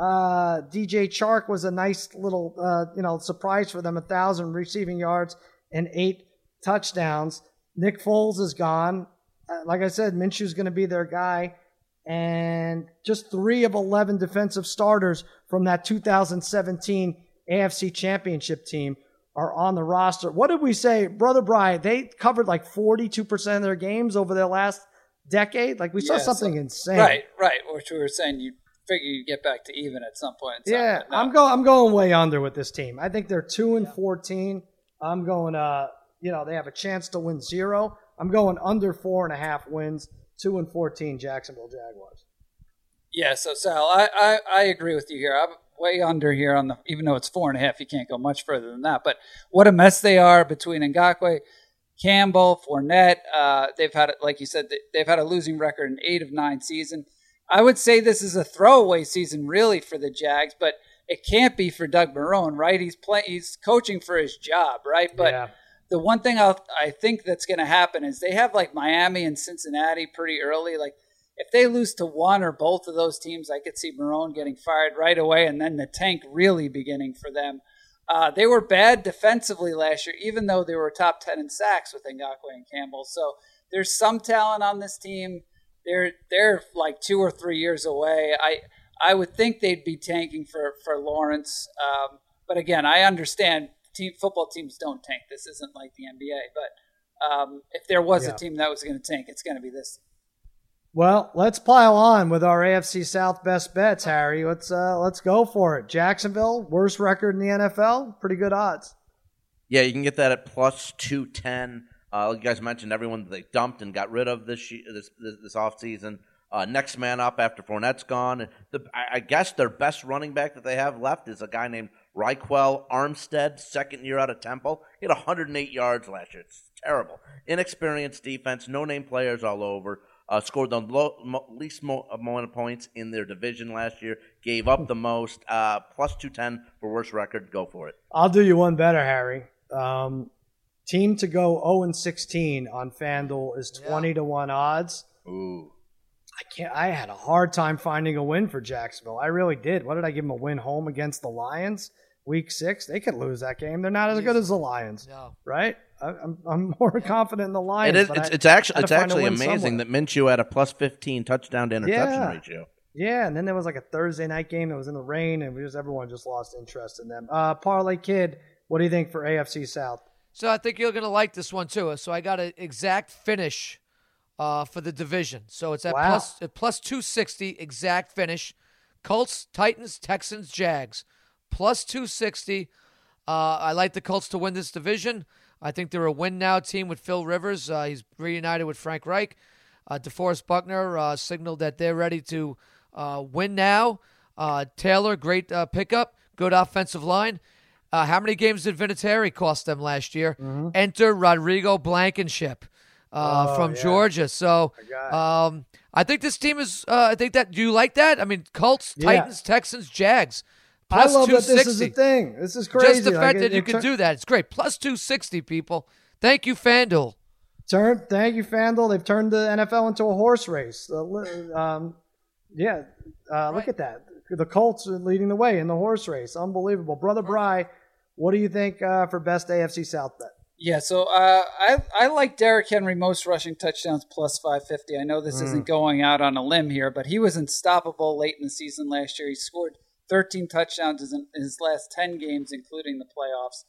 Uh, D J Chark was a nice little uh, you know, surprise for them. one thousand receiving yards and eight touchdowns. Nick Foles is gone. Uh, like I said, Minshew's going to be their guy. And just three of eleven defensive starters from that two thousand seventeen A F C Championship team are on the roster. What did we say? Brother Brian, they covered like forty-two percent of their games over their last decade. Like we yeah, saw something so, insane. Right, right. Which we were saying you figure you get back to even at some point. In time, yeah, no. I'm going, I'm going way under with this team. I think they're two and yeah. fourteen. I'm going, uh, you know, they have a chance to win zero. I'm going under four and a half wins. Two and fourteen, Jacksonville Jaguars. Yeah, so Sal, I, I, I agree with you here. I'm way under here on the, even though it's four and a half, you can't go much further than that. But what a mess they are between Ngakoue, Campbell, Fournette. Uh, they've had, like you said, they've had a losing record in eight of nine season. I would say this is a throwaway season really for the Jags, but it can't be for Doug Marrone, right? He's play, he's coaching for his job, right? But. Yeah. The one thing I'll, I think that's going to happen is they have like Miami and Cincinnati pretty early. Like if they lose to one or both of those teams, I could see Marrone getting fired right away and then the tank really beginning for them. Uh, they were bad defensively last year, even though they were top ten in sacks with Ngakoue and Campbell. So there's some talent on this team. They're they're like two or three years away. I I would think they'd be tanking for, for Lawrence. Um, but again, I understand Team, football teams don't tank. This isn't like the N B A, but um, if there was yeah. a team that was going to tank, it's going to be this. Well, let's pile on with our A F C South best bets, Harry. Let's uh, let's go for it. Jacksonville, worst record in the N F L, pretty good odds. Yeah, you can get that at plus two ten. Uh, like you guys mentioned, everyone that they dumped and got rid of this this this offseason. Uh, next man up after Fournette's gone. The, I, I guess their best running back that they have left is a guy named Ryquell Armstead, second year out of Temple. He had one hundred eight yards last year. It's terrible. Inexperienced defense, no-name players all over. Uh, scored the low, mo- least mo- amount of points in their division last year. Gave up the most. Uh, plus two ten for worst record. Go for it. I'll do you one better, Harry. Um, team to go oh and sixteen on FanDuel is twenty to one odds. Ooh. I can't. I had a hard time finding a win for Jacksonville. I really did. What did I give them a win home against the Lions? Week six, they could lose that game. They're not as good as the Lions, no. right? I, I'm, I'm more yeah. confident in the Lions. It is. It's, I, it's actually, it's actually amazing somewhere. that Minshew had a plus fifteen touchdown to interception yeah. ratio. Yeah, and then there was like a Thursday night game that was in the rain, and we just everyone just lost interest in them. Uh, Parlay Kid, what do you think for A F C South? So I think you're going to like this one too. So I got an exact finish uh, for the division. So it's at wow. plus at plus two sixty exact finish. Colts, Titans, Texans, Jags. Plus two sixty. Uh, I like the Colts to win this division. I think they're a win-now team with Phil Rivers. Uh, he's reunited with Frank Reich. Uh, DeForest Buckner uh, signaled that they're ready to uh, win now. Uh, Taylor, great uh, pickup. Good offensive line. Uh, how many games did Vinatieri cost them last year? Mm-hmm. Enter Rodrigo Blankenship uh, oh, from yeah. Georgia. So I, um, I think this team is uh, – I think that – do you like that? I mean, Colts, yeah. Titans, Texans, Jags. Plus I love that this is a thing. This is crazy. Just the fact like, that it, you it can tur- do that. It's great. Plus two sixty, people. Thank you, FanDuel. Turn, thank you, FanDuel. They've turned the N F L into a horse race. Uh, um, yeah, uh, right. Look at that. The Colts are leading the way in the horse race. Unbelievable. Brother Bry, what do you think uh, for best A F C South bet? Yeah, so uh, I I like Derrick Henry most rushing touchdowns plus five fifty. I know this mm. isn't going out on a limb here, but he was unstoppable late in the season last year. He scored thirteen touchdowns in his last ten games, including the playoffs.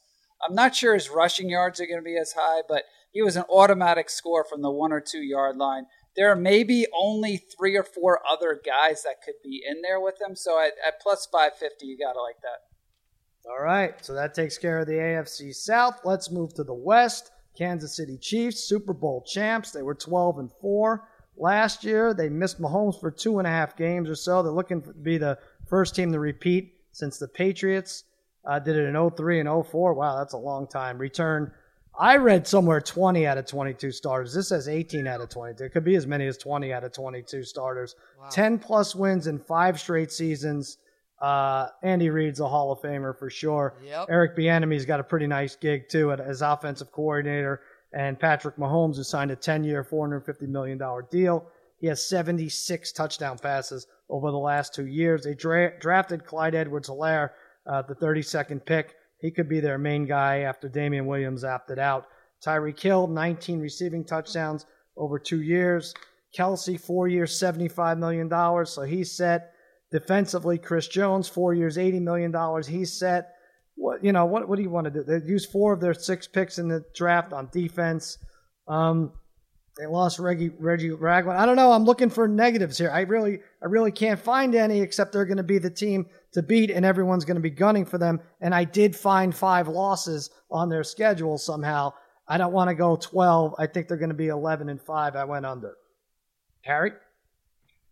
I'm not sure his rushing yards are going to be as high, but he was an automatic score from the one or two yard line. There are maybe only three or four other guys that could be in there with him. So at, at plus five fifty, you got to like that. All right. So that takes care of the A F C South. Let's move to the West. Kansas City Chiefs, Super Bowl champs. They were twelve and four last year. They missed Mahomes for two and a half games or so. They're looking to be the first team to repeat since the Patriots uh, did it in oh three and oh four. Wow, that's a long time. Return, I read somewhere twenty out of twenty-two starters. This says eighteen out of twenty-two. It could be as many as twenty out of twenty-two starters. Wow. ten-plus wins in five straight seasons. Uh, Andy Reid's a Hall of Famer for sure. Yep. Eric Bieniemy's got a pretty nice gig too as offensive coordinator, and Patrick Mahomes, who signed a ten-year, four hundred fifty million dollars deal. He has seventy-six touchdown passes over the last two years. They dra- drafted Clyde Edwards-Helaire, uh, the thirty-second pick. He could be their main guy after Damian Williams opted out. Tyreek Hill, nineteen receiving touchdowns over two years. Kelsey, four years, seventy-five million dollars, so he's set. Defensively, Chris Jones, four years, eighty million dollars, he's set. What you know? What what do you want to do? They used four of their six picks in the draft on defense. Um, they lost Reggie Reggie Ragland. I don't know. I'm looking for negatives here. I really I really can't find any, except they're going to be the team to beat, and everyone's going to be gunning for them. And I did find five losses on their schedule somehow. I don't want to go twelve. I think they're going to be eleven and five. I went under. Harry?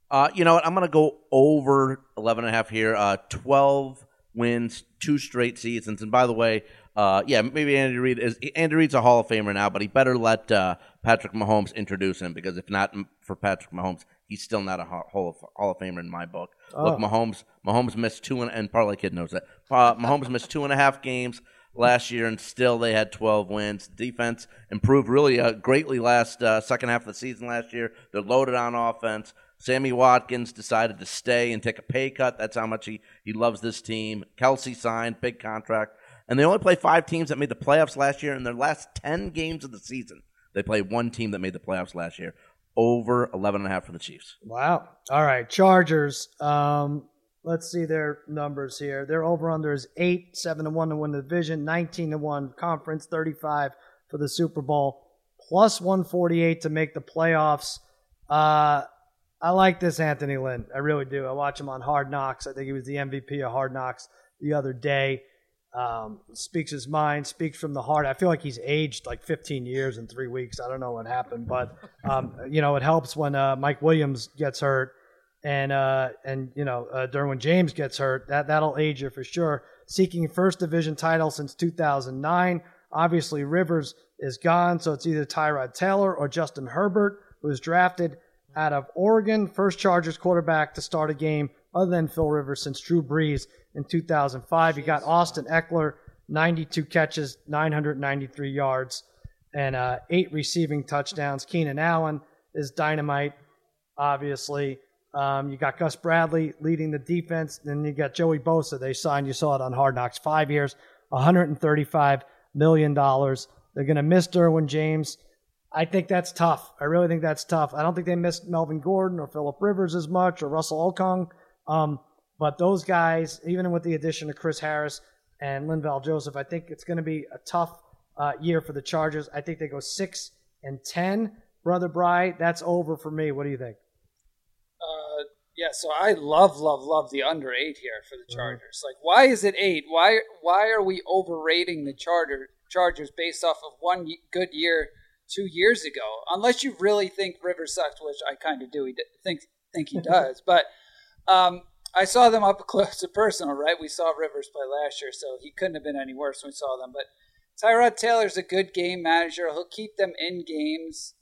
Uh, you know what? I'm going to go over eleven and a half here. Uh, twelve wins, two straight seasons. And by the way, uh, yeah, maybe Andy Reid is Andy Reid's a Hall of Famer now, but he better let uh, Patrick Mahomes introduce him, because if not for Patrick Mahomes, he's still not a Hall of, Hall of Famer in my book. Oh. Look, Mahomes Mahomes missed two, and, and Parlay Kid knows that. Uh, Mahomes missed two and a half games last year, and still they had twelve wins. Defense improved really uh, greatly last uh, second half of the season last year. They're loaded on offense. Sammy Watkins decided to stay and take a pay cut. That's how much he, he loves this team. Kelsey signed, big contract. And they only play five teams that made the playoffs last year. In their last ten games of the season, they played one team that made the playoffs last year. Over eleven and a half for the Chiefs. Wow. All right, Chargers. Um, let's see their numbers here. Their over-under is eight, seven to one to win the division, nineteen to one conference, thirty-five for the Super Bowl, plus one forty-eight to make the playoffs. Uh I like this Anthony Lynn. I really do. I watch him on Hard Knocks. I think he was the M V P of Hard Knocks the other day. Um, speaks his mind, speaks from the heart. I feel like he's aged like fifteen years in three weeks. I don't know what happened, but, um, you know, it helps when uh, Mike Williams gets hurt and, uh, and you know, uh, Derwin James gets hurt. That, that'll age you for sure. Seeking first division title since two thousand nine. Obviously, Rivers is gone, so it's either Tyrod Taylor or Justin Herbert, who was drafted out of Oregon, first Chargers quarterback to start a game other than Phil Rivers since Drew Brees in two thousand five. You got Austin Eckler, ninety-two catches, nine hundred ninety-three yards, and uh, eight receiving touchdowns. Keenan Allen is dynamite, obviously. Um, you got Gus Bradley leading the defense. Then you got Joey Bosa. They signed, you saw it on Hard Knocks, five years, one hundred thirty-five million dollars. They're going to miss Derwin James. I think that's tough. I really think that's tough. I don't think they missed Melvin Gordon or Phillip Rivers as much, or Russell Okung. Um, but those guys, even with the addition of Chris Harris and Linval Joseph, I think it's going to be a tough uh, year for the Chargers. I think they go six and ten. Brother Bry, that's over for me. What do you think? Uh, yeah, so I love, love, love the under eight here for the Chargers. Mm-hmm. Like, why is it eight? Why, why are we overrating the Charger, Chargers based off of one good year two years ago, unless you really think Rivers sucks, which I kind of do. He think think he does, but um, I saw them up close and personal. Right, we saw Rivers play last year, so he couldn't have been any worse when we saw them. But Tyrod Taylor's a good game manager; he'll keep them in games.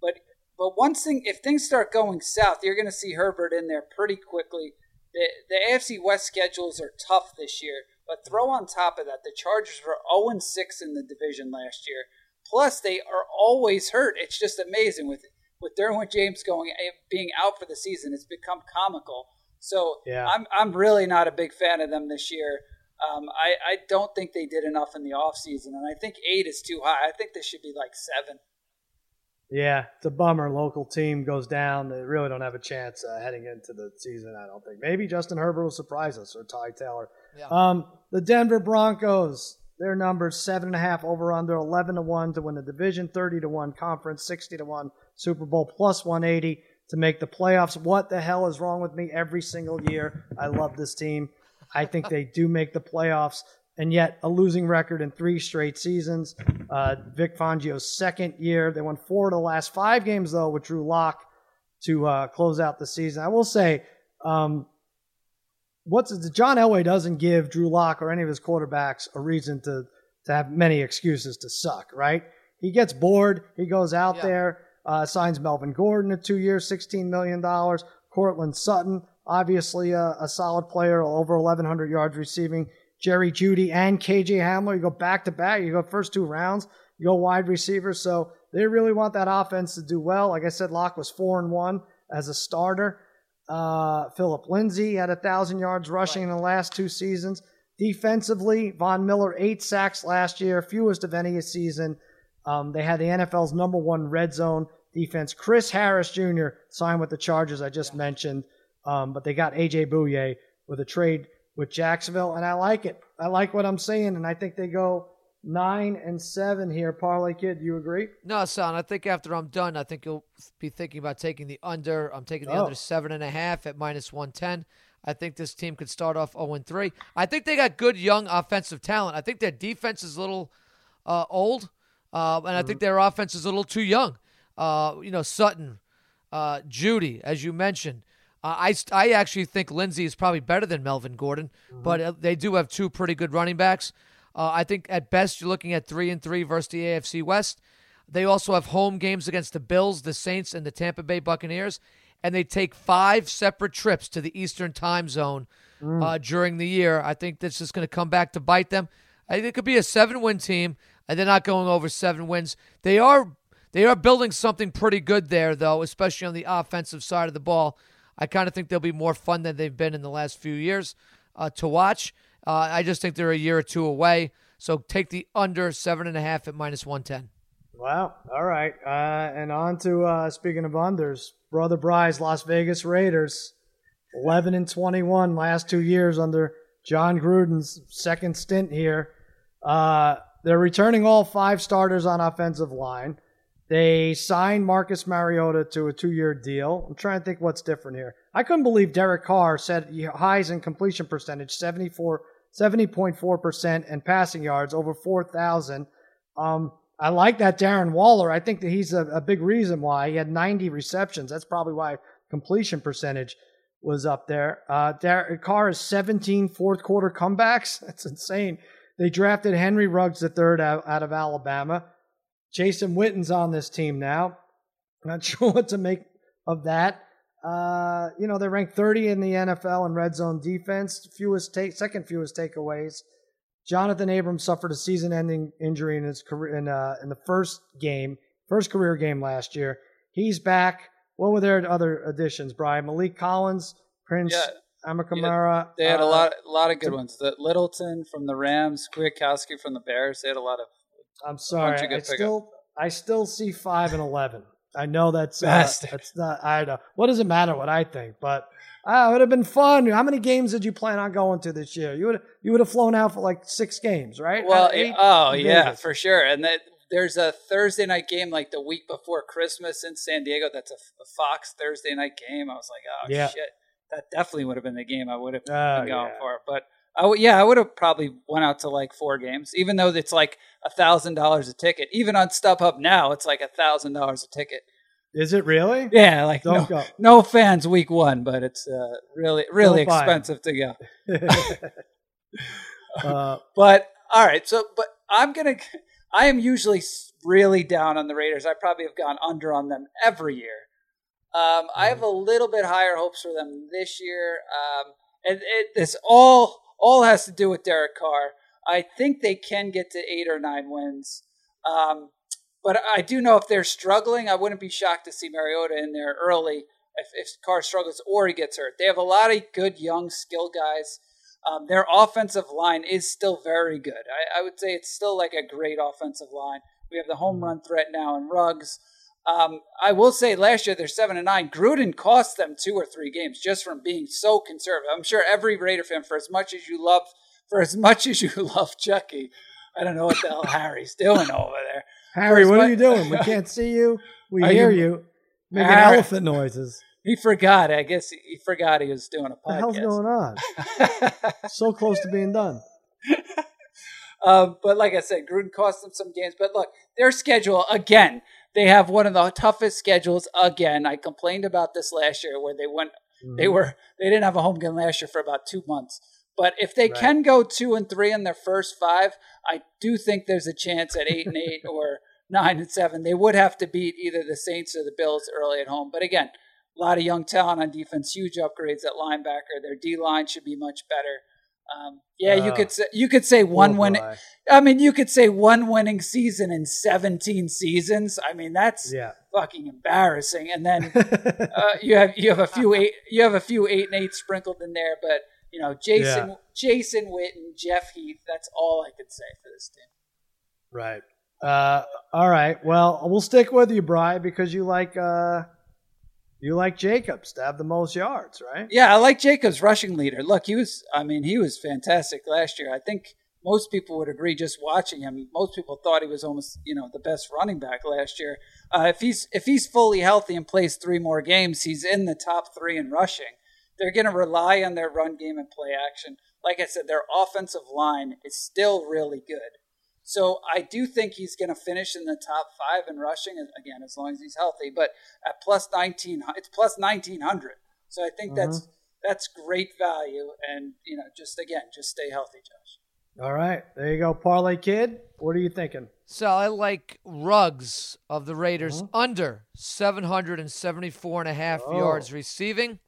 But but once thing, if things start going south, you're going to see Herbert in there pretty quickly. The the A F C West schedules are tough this year, but throw on top of that, the Chargers were oh and six in the division last year. Plus, they are always hurt. It's just amazing with with Derwin James going being out for the season. It's become comical. So yeah. I'm I'm really not a big fan of them this year. Um, I I don't think they did enough in the offseason, and I think eight is too high. I think this should be like seven. Yeah, it's a bummer. Local team goes down. They really don't have a chance uh, heading into the season, I don't think. Maybe Justin Herbert will surprise us, or Ty Taylor. Yeah. Um, the Denver Broncos. Their numbers, seven and a half over under, eleven to one to win the division, thirty to one conference, sixty to one Super Bowl, plus one eighty to make the playoffs. What the hell is wrong with me every single year? I love this team. I think they do make the playoffs, and yet a losing record in three straight seasons. Uh, Vic Fangio's second year. They won four of the last five games, though, with Drew Lock to uh, close out the season. I will say, um, What's John Elway doesn't give Drew Lock or any of his quarterbacks a reason to, to have many excuses to suck, right? He gets bored. He goes out yeah. there, uh, signs Melvin Gordon a two-year, sixteen million dollars. Cortland Sutton, obviously a, a solid player, over eleven hundred yards receiving. Jerry Jeudy and K J Hamler, you go back to back, you go first two rounds, you go wide receiver. So they really want that offense to do well. Like I said, Locke was four and one as a starter. Uh, Phillip Lindsay had a thousand yards rushing right. in the last two seasons. Defensively, Von Miller, eight sacks last year, fewest of any season. Um, they had the N F L's number one red zone defense. Chris Harris Junior signed with the Chargers, I just yeah. mentioned, um, but they got A J Bouye with a trade with Jacksonville, and I like it. I like what I'm saying, and I think they go nine and seven here. Parlay Kid, do you agree? No, son. I think after I'm done, I think you'll be thinking about taking the under. I'm taking the oh. under seven and a half at minus one ten. I think this team could start off oh and three. I think they got good young offensive talent. I think their defense is a little uh, old, uh, and I think their offense is a little too young. Uh, you know, Sutton, uh, Jeudy, as you mentioned. Uh, I, I actually think Lindsey is probably better than Melvin Gordon, mm-hmm. but uh, they do have two pretty good running backs. Uh, I think at best you're looking at three and three versus the A F C West. They also have home games against the Bills, the Saints, and the Tampa Bay Buccaneers. And they take five separate trips to the Eastern time zone mm. uh, during the year. I think that's just going to come back to bite them. I think it could be a seven-win team, and they're not going over seven wins. They are they are building something pretty good there, though, especially on the offensive side of the ball. I kind of think they'll be more fun than they've been in the last few years uh, to watch. Uh, I just think they're a year or two away. So take the under seven and a half at minus one ten. Wow. All right. Uh, and on to, uh, speaking of unders, Brother Bry's Las Vegas Raiders, eleven and twenty-one last two years under John Gruden's second stint here. Uh, they're returning all five starters on offensive line. They signed Marcus Mariota to a two-year deal. I'm trying to think what's different here. I couldn't believe Derek Carr set highs in completion percentage, seventy-four, seventy point four percent, and passing yards, over four thousand. Um, I like that Darren Waller. I think that he's a, a big reason why. He had ninety receptions. That's probably why completion percentage was up there. Uh, Derek Carr has seventeen fourth-quarter comebacks. That's insane. They drafted Henry Ruggs the third out, out of Alabama. Jason Witten's on this team now. Not sure what to make of that. Uh, you know, they're ranked thirty in the N F L in red zone defense, fewest take, second fewest takeaways. Jonathan Abrams suffered a season-ending injury in his career in, uh, in the first game, first career game last year. He's back. What were their other additions, Brian? Malik Collins, Prince yeah, Amakamara. They had uh, a lot, a lot of good to, ones. The Littleton from the Rams, Kwiatkowski from the Bears. They had a lot of. I'm sorry, I still, up. I still see five and eleven. I know that's uh, that's not. I know. What does it matter what I think? But uh, it would have been fun. How many games did you plan on going to this year? You would you would have flown out for like six games, right? Well, eight, oh yeah, Vegas. For sure. And that, there's a Thursday night game like the week before Christmas in San Diego. That's a, a Fox Thursday night game. I was like, oh yeah. shit, that definitely would have been the game I would have been oh, going yeah. for. But I w- yeah, I would have probably went out to like four games, even though it's like one thousand dollars a ticket. Even on StubHub now, it's like one thousand dollars a ticket. Is it really? Yeah, like no, no fans week one, but it's uh, really, really Don't expensive to go. uh, but all right, so but I'm gonna, I am usually really down on the Raiders. I probably have gone under on them every year. Um, mm. I have a little bit higher hopes for them this year, um, and it, it's all. All has to do with Derek Carr. I think they can get to eight or nine wins. Um, but I do know if they're struggling, I wouldn't be shocked to see Mariota in there early if, if Carr struggles or he gets hurt. They have a lot of good, young, skilled guys. Um, their offensive line is still very good. I, I would say it's still like a great offensive line. We have the home run threat now in Ruggs. Um, I will say last year they're seven and nine. Gruden cost them two or three games just from being so conservative. I'm sure every Raider fan, for as much as you love, for as much as you love Chucky, I don't know what the hell Harry's doing over there. Harry, what much, are you doing? We can't see you. We hear you, you making Harry, elephant noises. He forgot. I guess he, he forgot he was doing a podcast. What the hell's going on? So close to being done. Uh, but like I said, Gruden cost them some games. But look, their schedule again. They have one of the toughest schedules again. I complained about this last year where they went, mm-hmm. they were, they didn't have a home game last year for about two months. But if they right. can go two and three in their first five, I do think there's a chance at eight and eight or nine and seven. They would have to beat either the Saints or the Bills early at home. But again, A lot of young talent on defense, huge upgrades at linebacker. Their D-line should be much better. Um, yeah, uh, you could say, you could say one oh win. I mean, you could say one winning season in seventeen seasons. I mean, that's yeah. fucking embarrassing. And then uh, you have you have a few eight you have a few eight and eight sprinkled in there. But you know, Jason yeah. Jason Witten, Jeff Heath. That's all I could say for this team. Right. Uh, all right. Well, we'll stick with you, Brian, because you like. Uh... You like Jacobs to have the most yards, right? Yeah, I like Jacobs, rushing leader. Look, he was, I mean, he was fantastic last year. I think most people would agree just watching him. Most people thought he was almost, you know, the best running back last year. Uh, if he's if he's fully healthy and plays three more games, he's in the top three in rushing. They're going to rely on their run game and play action. Like I said, their offensive line is still really good. So I do think he's going to finish in the top five in rushing, again, as long as he's healthy. But at plus nineteen, it's plus nineteen hundred. So I think mm-hmm. that's that's great value. And, you know, just, again, just stay healthy, Josh. All right. There you go, Parlay Kid. What are you thinking? So I like Ruggs of the Raiders mm-hmm. under seven hundred seventy-four and a half oh. yards receiving.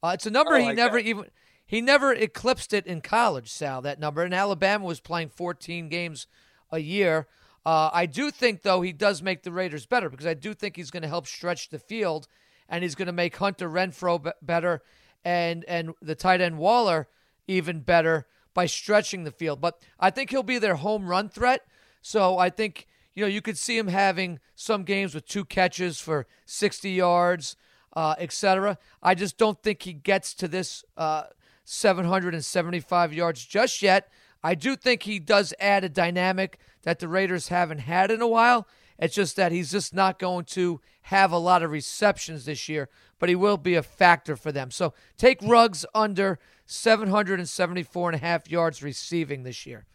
Uh, it's a number like he never that. even – he never eclipsed it in college, Sal, that number. And Alabama was playing fourteen games a year. Uh, I do think, though, he does make the Raiders better because I do think he's going to help stretch the field and he's going to make Hunter Renfrow be- better and, and the tight end Waller even better by stretching the field. But I think he'll be their home run threat. So I think, you know, you could see him having some games with two catches for sixty yards, uh, et cetera. I just don't think he gets to this uh, seven hundred seventy-five yards just yet. I do think he does add a dynamic that the Raiders haven't had in a while. It's just that he's just not going to have a lot of receptions this year, but he will be a factor for them. So take Ruggs under seven hundred seventy-four and a half yards receiving this year.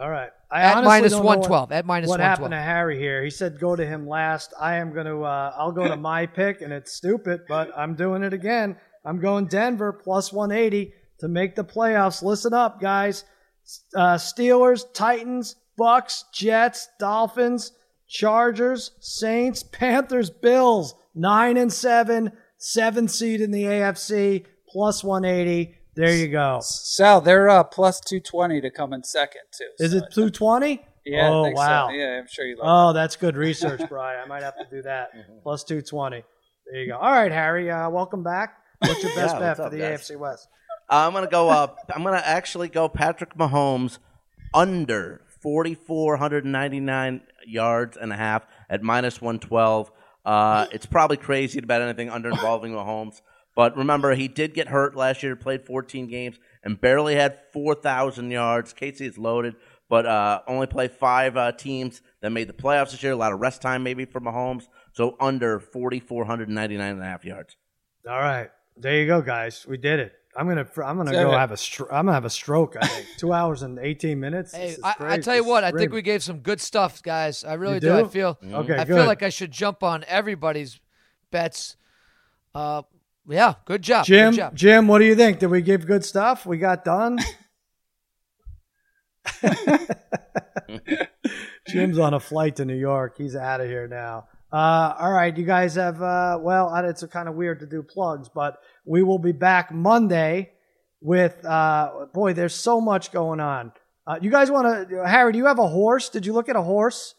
All right. I at minus one twelve. At minus one twelve. What happened to Harry here? He said go to him last. I am going to uh, – I'll go to my pick, and it's stupid, but I'm doing it again. I'm going Denver plus one eighty to make the playoffs. Listen up, guys. Uh, Steelers, Titans, Bucks, Jets, Dolphins, Chargers, Saints, Panthers, Bills, nine and seven, seven seed in the A F C, plus one eighty. There you go. Sal, they're uh, plus two twenty to come in second too. Is so it two twenty? Yeah. Oh wow. So. Yeah, I'm sure you like. Oh, that. that's good research, Brian. I might have to do that. Mm-hmm. Plus two twenty. There you go. All right, Harry. Uh, welcome back. What's your best yeah, bet for the guys? A F C West? I'm gonna go up. I'm gonna actually go Patrick Mahomes under four thousand four hundred ninety-nine yards and a half at minus one twelve. Uh, it's probably crazy to bet anything under involving Mahomes, but remember he did get hurt last year. Played fourteen games and barely had four thousand yards. Casey is loaded, but uh, only played five uh, teams that made the playoffs this year. A lot of rest time maybe for Mahomes. So under four thousand four hundred ninety-nine and a half yards. All right, there you go, guys. We did it. I'm gonna I'm gonna go have a stro- I'm gonna have a stroke. I think two hours and eighteen minutes. Hey, I, I tell you what, I think we gave some good stuff, guys. I really do? do. I feel okay, I good. feel like I should jump on everybody's bets. Uh, yeah, good job, Jim. Good job. Jim, what do you think? Did we give good stuff? We got done. Jim's on a flight to New York. He's out of here now. Uh, all right, you guys have, uh, well, it's kind of weird to do plugs, but we will be back Monday with, uh, boy, there's so much going on. Uh, you guys want to, Harry, do you have a horse? Did you look at a horse?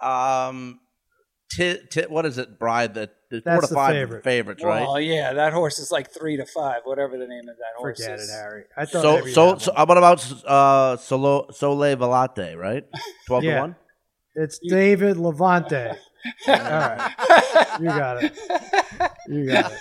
Um, t- t- What is it, Brian? The, the That's four to the five favorite. favorites, right? Oh, well, yeah, that horse is like three to five, whatever the name of that horse Forget is. Forget it, Harry. I thought so, so, so what about uh, Sole, Sole Velate, right? twelve yeah. to one? It's David Levante. All right. You got it. You got it.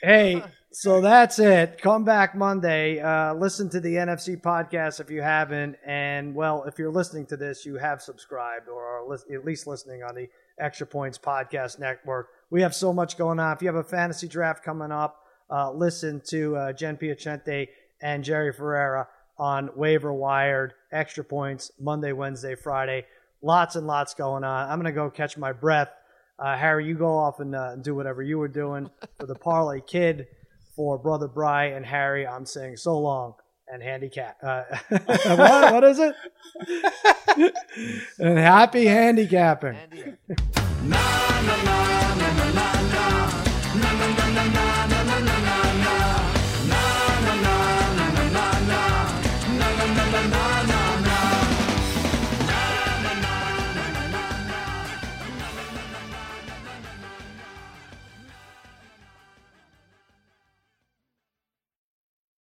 Hey, so that's it. Come back Monday. Uh, listen to the N F C podcast if you haven't. And, well, if you're listening to this, you have subscribed or are li- at least listening on the Extra Points Podcast Network. We have so much going on. If you have a fantasy draft coming up, uh, listen to uh, Jen Piacente and Jerry Ferreira on Waiver Wired. Extra Points Monday, Wednesday, Friday. Lots and lots going on. I'm going to go catch my breath. Uh, Harry, you go off and uh, do whatever you were doing for the Parlay Kid. For Brother Bry and Harry, I'm saying so long and handicap. Uh, what, what is it? And happy handicapping. Handicapping.